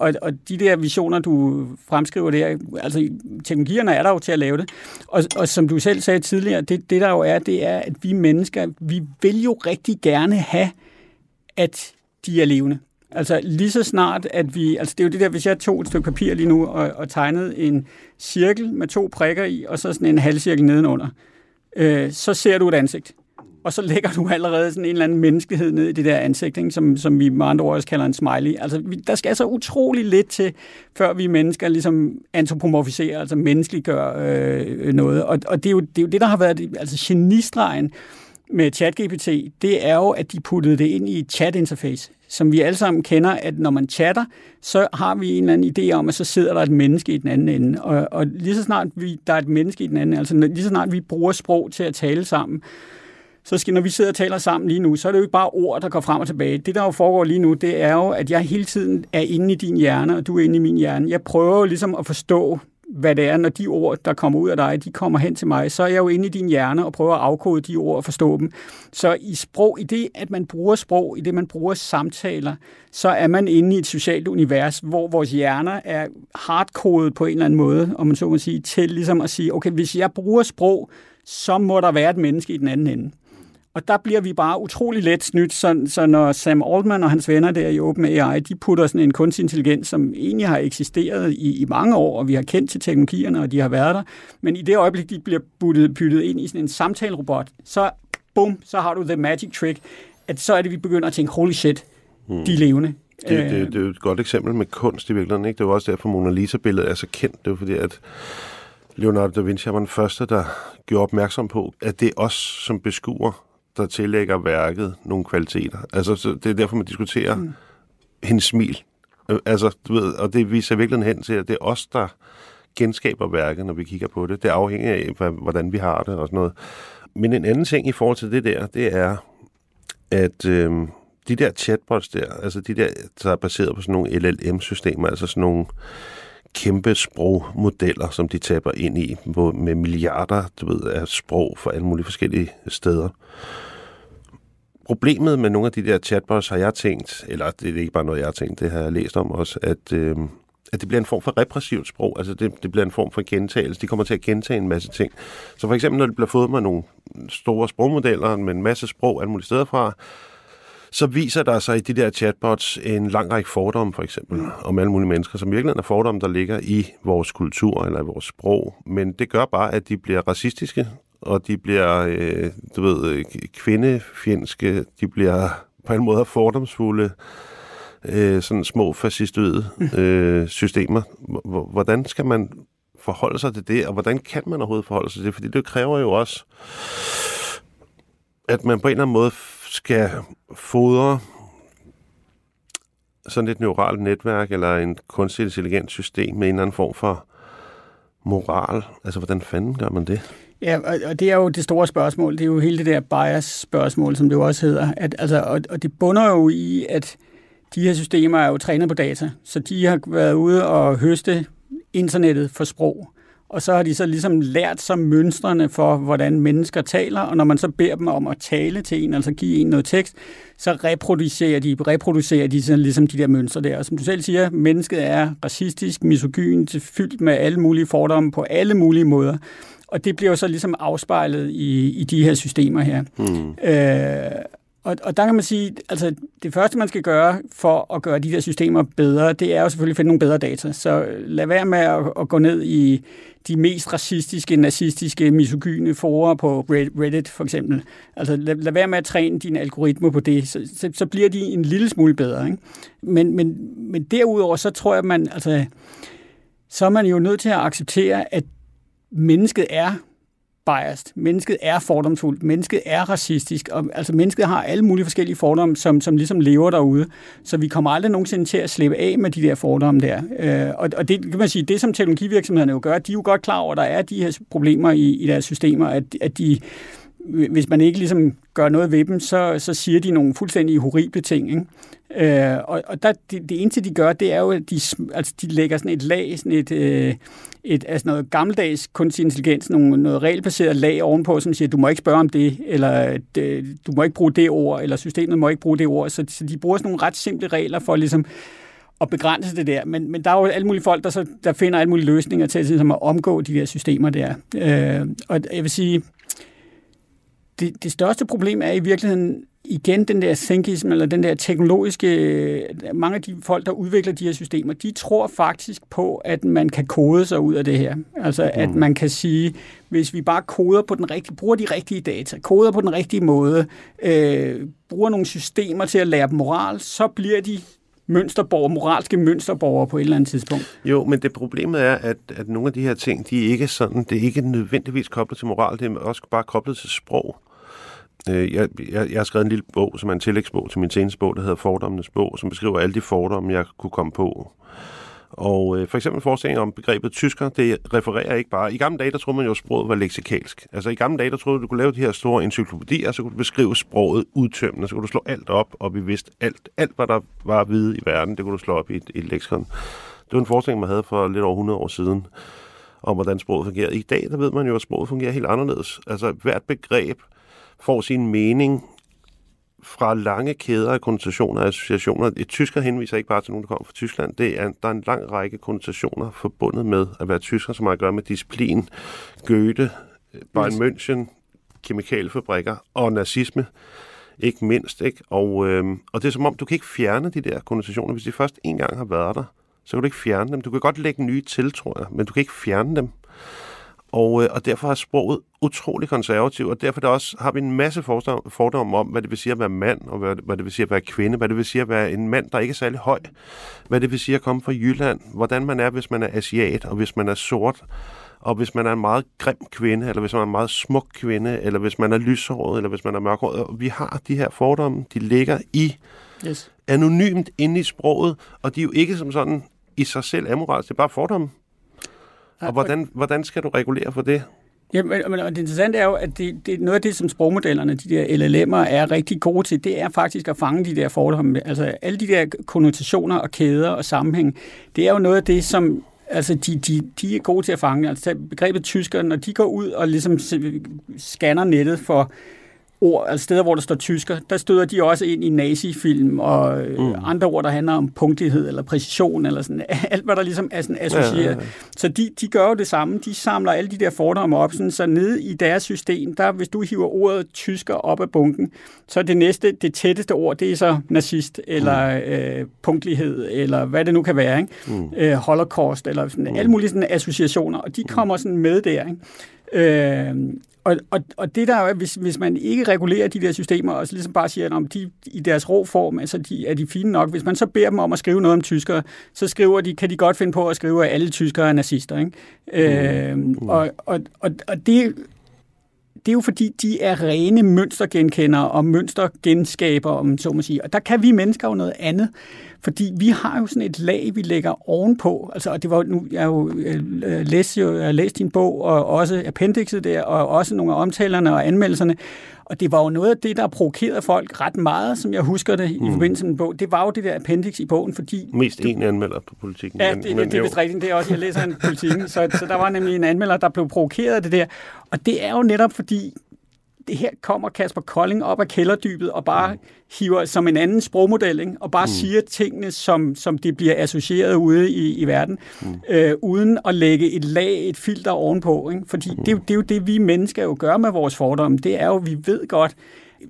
Og de der visioner, du fremskriver der, altså teknologierne er der jo til at lave det. Og som du selv sagde tidligere, det der jo er, det er, at vi mennesker, vi vil jo rigtig gerne have, at de er levende. Altså lige så snart, at vi... Altså det er jo det der, hvis jeg tog et stykke papir lige nu og tegnede en cirkel med 2 prikker i, og så sådan en halvcirkel nedenunder, så ser du et ansigt. Og så lægger du allerede sådan en eller anden menneskelighed ned i det der ansigt, ikke? Som vi med andre ord også kalder en smiley. Altså, der skal altså utrolig lidt til, før vi mennesker ligesom antropomorfiserer, altså menneskeliggør noget. Og det er jo det, der har været altså genistregen med ChatGPT. Det er jo, at de puttede det ind i et chatinterface, som vi alle sammen kender, at når man chatter, så har vi en eller anden idé om, at så sidder der et menneske i den anden ende. Og lige så snart der er et menneske i den anden ende, altså lige så snart vi bruger sprog til at tale sammen, så når vi sidder og taler sammen lige nu, så er det jo ikke bare ord, der går frem og tilbage. Det, der jo foregår lige nu, det er jo, at jeg hele tiden er inde i din hjerne, og du er inde i min hjerne. Jeg prøver jo ligesom at forstå, hvad det er, når de ord, der kommer ud af dig, de kommer hen til mig. Så er jeg jo inde i din hjerne og prøver at afkode de ord og forstå dem. Så i sprog, i det, at man bruger sprog, i det, man bruger samtaler, så er man inde i et socialt univers, hvor vores hjerner er hardkodet på en eller anden måde, om man så må sige, til ligesom at sige, okay, hvis jeg bruger sprog, så må der være et menneske i den anden ende. Og der bliver vi bare utrolig let snydt, så når Sam Altman og hans venner der i OpenAI, de putter sådan en kunstig intelligens, som egentlig har eksisteret i mange år, og vi har kendt til teknologierne, og de har været der, men i det øjeblik, de bliver puttet ind i sådan en samtalerobot, så bum, så har du the magic trick, at så er det, vi begynder at tænke, holy shit, de er levende. Det er jo et godt eksempel med kunst i virkeligheden, ikke? Det er jo også derfor, Mona Lisa-billedet er så kendt, det er fordi, at Leonardo da Vinci var den første, der gjorde opmærksom på, at det er os, som beskuer, der tillægger værket nogle kvaliteter. Altså, så det er derfor, man diskuterer hendes smil. Altså, du ved, og det viser virkelig hen til, at det er os, der genskaber værket, når vi kigger på det. Det afhænger af, hvordan vi har det og sådan noget. Men en anden ting i forhold til det der, det er, at de der chatbots der, altså de der er baseret på sådan nogle LLM-systemer, altså sådan nogle kæmpe sprogmodeller, som de tapper ind i med milliarder af sprog fra alle mulige forskellige steder. Problemet med nogle af de der chatbots har jeg tænkt, eller det er ikke bare noget, jeg har tænkt, det har jeg læst om også, at det bliver en form for repressivt sprog, altså det bliver en form for gentagelse. De kommer til at gentage en masse ting. Så for eksempel, når det bliver fået med nogle store sprogmodeller med en masse sprog alle mulige steder fra, så viser der sig i de der chatbots en lang række fordomme, for eksempel, om alle mulige mennesker, som virkelig er fordomme, der ligger i vores kultur eller i vores sprog. Men det gør bare, at de bliver racistiske, og de bliver, kvindefjendske, de bliver på alle måder fordomsfulde, sådan små fascistoide systemer. Hvordan skal man forholde sig til det, og hvordan kan man overhovedet forholde sig til det? Fordi det kræver jo også, at man på en eller anden måde skal fodre sådan et neuralt netværk eller en kunstig intelligent system med en eller anden form for moral. Altså, hvordan fanden gør man det? Ja, og det er jo det store spørgsmål. Det er jo hele det der bias-spørgsmål, som det jo også hedder. Og det bunder jo i, at de her systemer er jo trænet på data, så de har været ude og høste internettet for sprog. Og så har de så ligesom lært sig mønstrene for, hvordan mennesker taler, og når man så beder dem om at tale til en, altså give en noget tekst, så reproducerer de sådan ligesom de der mønstre der. Og som du selv siger, mennesket er racistisk, misogynt, fyldt med alle mulige fordomme på alle mulige måder. Og det bliver jo så ligesom afspejlet i de her systemer her. Og der kan man sige, altså det første, man skal gøre for at gøre de der systemer bedre, det er jo selvfølgelig at finde nogle bedre data. Så lad være med at gå ned i de mest racistiske, nazistiske, misogyne forer på Reddit for eksempel. Altså lad være med at træne dine algoritmer på det, så bliver de en lille smule bedre. Ikke? Men derudover, så tror jeg, man, altså, så er man jo nødt til at acceptere, at mennesket er biased. Mennesket er fordomsfuldt. Mennesket er racistisk. Og, altså, mennesket har alle mulige forskellige fordomme, som ligesom lever derude. Så vi kommer aldrig nogensinde til at slippe af med de der fordomme der. Og det kan man sige, det som teknologivirksomhederne jo gør, de er jo godt klar over, at der er de her problemer i deres systemer, at de, hvis man ikke ligesom gør noget ved dem, så siger de nogle fuldstændig horrible ting, ikke? Og der, det eneste, de gør, det er jo, at de lægger sådan et lag, sådan et altså noget gammeldags kunstig intelligens, noget regelbaseret lag ovenpå, som siger, du må ikke spørge om det, eller du må ikke bruge det ord, eller systemet må ikke bruge det ord. Så de bruger sådan nogle ret simple regler for ligesom at begrænse det der. Men der er jo alle mulige folk, der finder alle mulige løsninger til ligesom at omgå de der systemer der. Og jeg vil sige, det største problem er i virkeligheden igen den der thinkism, eller den der teknologiske. Mange af de folk, der udvikler de her systemer, de tror faktisk på, at man kan kode sig ud af det her. Altså at man kan sige, hvis vi bare koder på den rigtige, bruger de rigtige data, koder på den rigtige måde, bruger nogle systemer til at lære dem moral, så bliver de moralske mønsterborgere på et eller andet tidspunkt. Jo, men det problemet er, at nogle af de her ting, de er ikke sådan, det er ikke nødvendigvis koblet til moral, det er også bare koblet til sprog. Jeg har skrevet en lille bog, som er en tillægsbog til min seneste bog, der hedder Fordommenes Bog, som beskriver alle de fordomme, jeg kunne komme på. Og for eksempel forestillingen om begrebet tysker, det refererer ikke bare. I gamle dage, der troede man jo, at sproget var leksikalsk. Altså i gamle dage, der troede du kunne lave de her store encyklopædier, så kunne du beskrive sproget udtømmende, så kunne du slå alt op i vist alt, hvad der var at vide i verden, det kunne du slå op i et leksikon. Det var en forestilling, man havde for lidt over 100 år siden, om hvordan sproget fungerede. I dag, der ved man jo, at sproget fungerer helt anderledes. Altså hvert begreb får sin mening fra lange kæder af konnotationer og associationer. Et tysker henviser ikke bare til nogen, der kommer fra Tyskland. Der er en lang række konnotationer forbundet med at være tysker, som har at gøre med disciplin, Goethe, Bayern München, kemikaliefabrikker og nazisme, ikke mindst. Ikke? Og det er som om, du kan ikke fjerne de der konnotationer. Hvis de først en gang har været der, så kan du ikke fjerne dem. Du kan godt lægge nye til, tror jeg, men du kan ikke fjerne dem. Og derfor har sproget utrolig konservativt, og derfor har vi en masse fordomme om, hvad det vil sige at være mand, og hvad det vil sige at være kvinde, hvad det vil sige at være en mand, der ikke er særlig høj, hvad det vil sige at komme fra Jylland, hvordan man er, hvis man er asiat, og hvis man er sort, og hvis man er en meget grim kvinde, eller hvis man er en meget smuk kvinde, eller hvis man er lyshåret, eller hvis man er mørkhåret. Vi har de her fordomme, de ligger i anonymt inde i sproget, og de er jo ikke som sådan i sig selv amoralske, det er bare fordomme. Og hvordan skal du regulere for det? Jamen, og det interessante er jo, at det noget af det, som sprogmodellerne, de der LLM'er, er rigtig gode til, det er faktisk at fange de der fordomme. Altså alle de der konnotationer og kæder og sammenhæng, det er jo noget af det, som altså, de er gode til at fange. Altså begrebet tysker, når de går ud og ligesom scanner nettet for ord, altså steder, hvor der står tysker, der støder de også ind i nazifilm og andre ord, der handler om punktlighed eller præcision eller sådan, alt hvad der ligesom er sådan associeret. Ja. Så de gør jo det samme, de samler alle de der fordomme op, sådan, så nede i deres system, der hvis du hiver ordet tysker op af bunken, så det tætteste ord, det er så nazist eller punktlighed eller hvad det nu kan være, ikke? Holocaust eller sådan, alle mulige sådan associationer, og de kommer sådan med der, ikke? Og det der er, hvis man ikke regulerer de der systemer, og så ligesom bare siger, at de i deres rå form, altså er de fine nok. Hvis man så beder dem om at skrive noget om tyskere, så kan de godt finde på at skrive, at alle tyskere er nazister. Ikke? Og det det er jo fordi, de er rene mønstergenkendere og mønstergenskaber, om så må sige. Og der kan vi mennesker jo noget andet, fordi vi har jo sådan et lag, vi lægger ovenpå. Altså, og det var nu, jeg læste din bog, og også appendixet der, og også nogle af omtalerne og anmeldelserne. Og det var jo noget af det, der provokerede folk ret meget, som jeg husker det, i forbindelse med en bog. Det var jo det der appendix i bogen, fordi... Mest en anmelder på Politikken. Ja, det er vist rigtigt. Det er også, jeg læser en Politikken. Så der var nemlig en anmelder, der blev provokeret af det der. Og det er jo netop fordi... Det her kommer Kasper Colling op af kælderdybet og bare hiver som en anden sprogmodel, ikke? Og bare siger tingene, som de bliver associeret ude i verden, uden at lægge et filter ovenpå. Ikke? Fordi det er jo det, vi mennesker jo gør med vores fordomme. Det er jo, vi ved godt,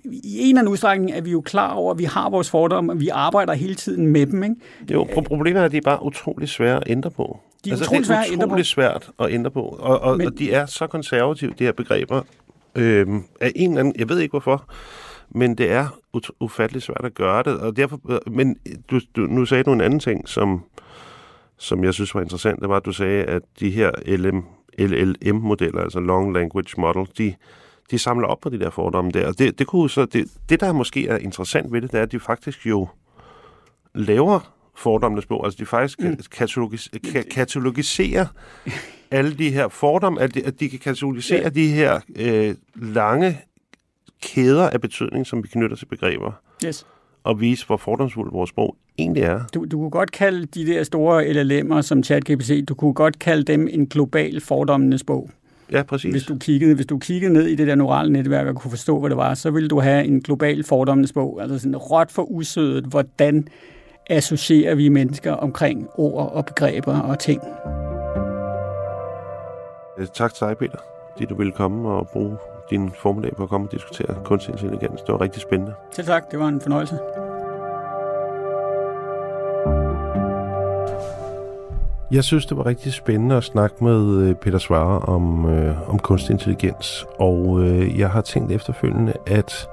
i en eller anden udstrækning er vi jo klar over, at vi har vores fordomme, og vi arbejder hele tiden med dem. Ikke? Jo, problemet er, at de er bare utrolig svære at ændre på. De er utrolig svært at ændre på. Og de er så konservative, de her begreber, af en eller anden, jeg ved ikke hvorfor, men det er ufattelig svært at gøre det, og derfor, men nu sagde du en anden ting, som jeg synes var interessant, det var, at du sagde, at de her LLM-modeller, altså Long Language Model, de samler op på de der fordomme der, og det kunne så, det der måske er interessant ved det, det er, at de faktisk jo laver fordommene små, altså de faktisk katalogiserer alle de her fordomme, at de kan kategorisere de her lange kæder af betydning, som vi knytter til begreber, og vise, hvor fordomsfuldt vores sprog egentlig er. Du kunne godt kalde de der store LLM'er som ChatGPT, du kunne godt kalde dem en global fordommenes bog. Ja, præcis. Hvis du kiggede ned i det der neurale netværk og kunne forstå, hvad det var, så ville du have en global fordommenes bog, altså sådan råt for usødet, hvordan associerer vi mennesker omkring ord og begreber og ting. Tak til dig, Peter, fordi du ville komme og bruge din formiddag på at komme og diskutere kunstig intelligens. Det var rigtig spændende. Selv tak, det var en fornøjelse. Jeg synes, det var rigtig spændende at snakke med Peter Svarre om kunstig intelligens, og jeg har tænkt efterfølgende, at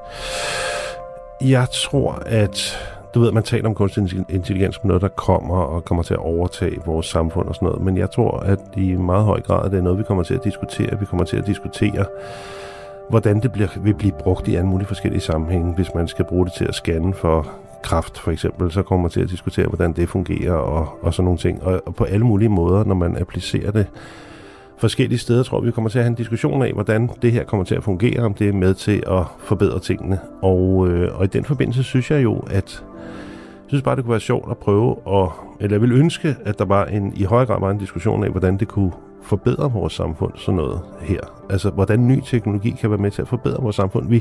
jeg tror, at du ved, man taler om kunstig intelligens som noget, der kommer til at overtage vores samfund og sådan noget. Men jeg tror, at i meget høj grad, det er noget, vi kommer til at diskutere. Vi kommer til at diskutere, hvordan det vil blive brugt i alle mulige forskellige sammenhænge. Hvis man skal bruge det til at scanne for kræft, for eksempel, så kommer man til at diskutere, hvordan det fungerer og sådan nogle ting. Og på alle mulige måder, når man applicerer det forskellige steder, tror vi kommer til at have en diskussion af, hvordan det her kommer til at fungere, om det er med til at forbedre tingene. Og i den forbindelse synes jeg jo, at jeg synes bare, det kunne være sjovt at prøve, eller jeg ville ønske, at der var i høj grad var en diskussion af, hvordan det kunne forbedre vores samfund, sådan noget her. Altså, hvordan ny teknologi kan være med til at forbedre vores samfund.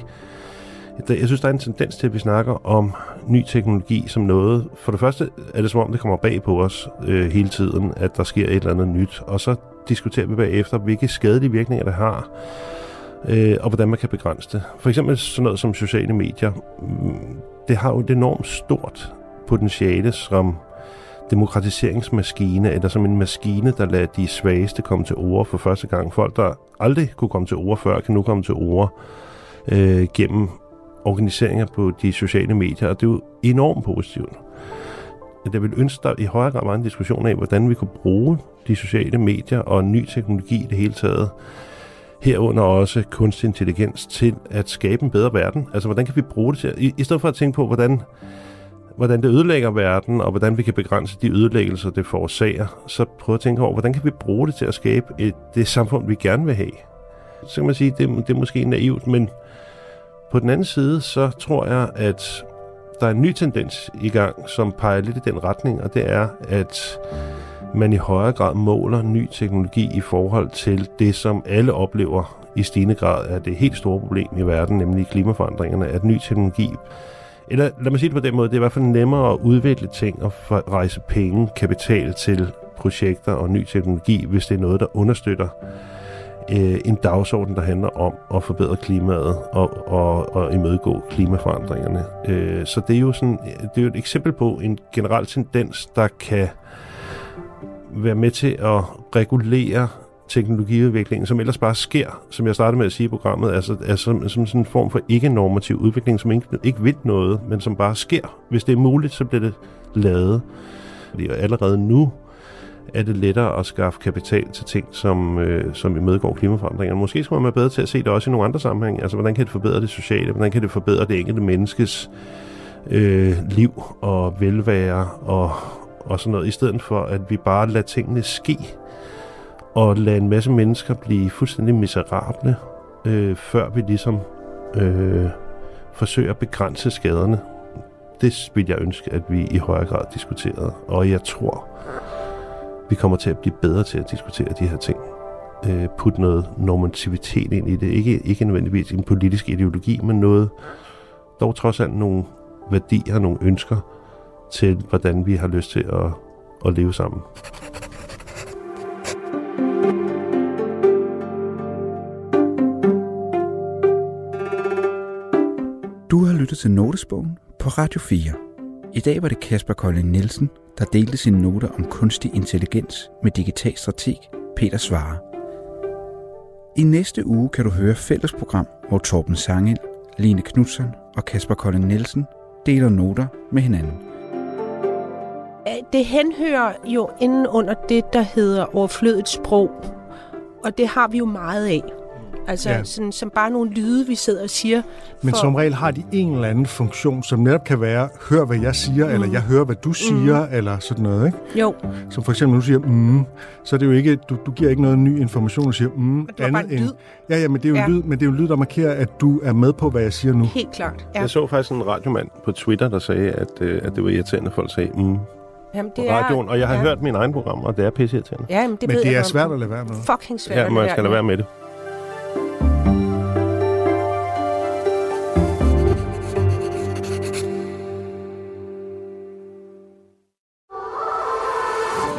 Jeg synes, der er en tendens til, at vi snakker om ny teknologi som noget. For det første er det som om, det kommer bag på os hele tiden, at der sker et eller andet nyt. Og så diskuterer vi bagefter, hvilke skadelige virkninger det har, og hvordan man kan begrænse det. For eksempel sådan noget som sociale medier. Det har jo et enormt stort potentiale som demokratiseringsmaskine, eller som en maskine, der lader de svageste komme til orde for første gang. Folk, der aldrig kunne komme til orde før, kan nu komme til orde gennem organiseringer på de sociale medier, og det er jo enormt positivt. Jeg vil ønske, der i højere grad var en diskussion af, hvordan vi kunne bruge de sociale medier og ny teknologi i det hele taget, herunder også kunstig intelligens, til at skabe en bedre verden. Altså, hvordan kan vi bruge det til, i stedet for at tænke på, hvordan det ødelægger verden, og hvordan vi kan begrænse de ødelæggelser, det forårsager, så prøve at tænke over, hvordan kan vi bruge det til at skabe det samfund, vi gerne vil have. Så kan man sige, det er måske naivt, men på den anden side, så tror jeg, at der er en ny tendens i gang, som peger lidt i den retning, og det er, at man i højere grad måler ny teknologi i forhold til det, som alle oplever i stigende grad er det helt store problem i verden, nemlig klimaforandringerne, at ny teknologi, eller lad mig sige det på den måde, det er i hvert fald nemmere at udvikle ting og rejse penge, kapital til projekter og ny teknologi, hvis det er noget, der understøtter en dagsorden, der handler om at forbedre klimaet og imødegå klimaforandringerne. Så det er jo et eksempel på en generel tendens, der kan være med til at regulere teknologiudviklingen, som ellers bare sker, som jeg startede med at sige i programmet, altså som sådan en form for ikke-normativ udvikling, som ikke vil noget, men som bare sker. Hvis det er muligt, så bliver det lavet. Det er allerede nu er det lettere at skaffe kapital til ting, som imødegår klimaforandringerne. Måske skal man være bedre til at se det også i nogle andre sammenhæng. Altså, hvordan kan det forbedre det sociale? Hvordan kan det forbedre det enkelte menneskes liv og velvære og sådan noget, i stedet for, at vi bare lader tingene ske og lader en masse mennesker blive fuldstændig miserable, før vi ligesom forsøger at begrænse skaderne. Det vil jeg ønske, at vi i højere grad diskuterede, og jeg tror, vi kommer til at blive bedre til at diskutere de her ting. Putte noget normativitet ind i det. Ikke nødvendigvis en politisk ideologi, men noget, dog trods alt nogle værdier, nogle ønsker til, hvordan vi har lyst til at leve sammen. Du har lyttet til Notesbogen på Radio 4. I dag var det Kasper Colling Nielsen, der delte sine noter om kunstig intelligens med digital strateg Peter Svarre. I næste uge kan du høre fællesprogram, hvor Torben Sange, Lene Knudtsson og Kasper Colling Nielsen deler noter med hinanden. Det henhører jo inden under det, der hedder overflødigt sprog, og det har vi jo meget af. Altså ja. Sådan, som bare nogle lyde, vi sidder og siger. Men som regel har de en eller anden funktion, som netop kan være, hør hvad jeg siger, eller jeg hører hvad du siger, eller sådan noget, ikke? Jo. Som for eksempel, når du siger, så er det jo ikke, du giver ikke noget ny information, og siger, det var bare en lyd. Ja, men det er jo en lyd, men det er jo en lyd, der markerer, at du er med på, hvad jeg siger nu. Helt klart, ja. Jeg så faktisk en radiomand på Twitter, der sagde, at det var irriterende, at folk sagde, Jamen, det radioen, og jeg har hørt mine egne programmer, og det er pisseirriterende. Ja, men det er svært at lade være med. Fucking svært at lade være med. Ja, man skal lade være med det.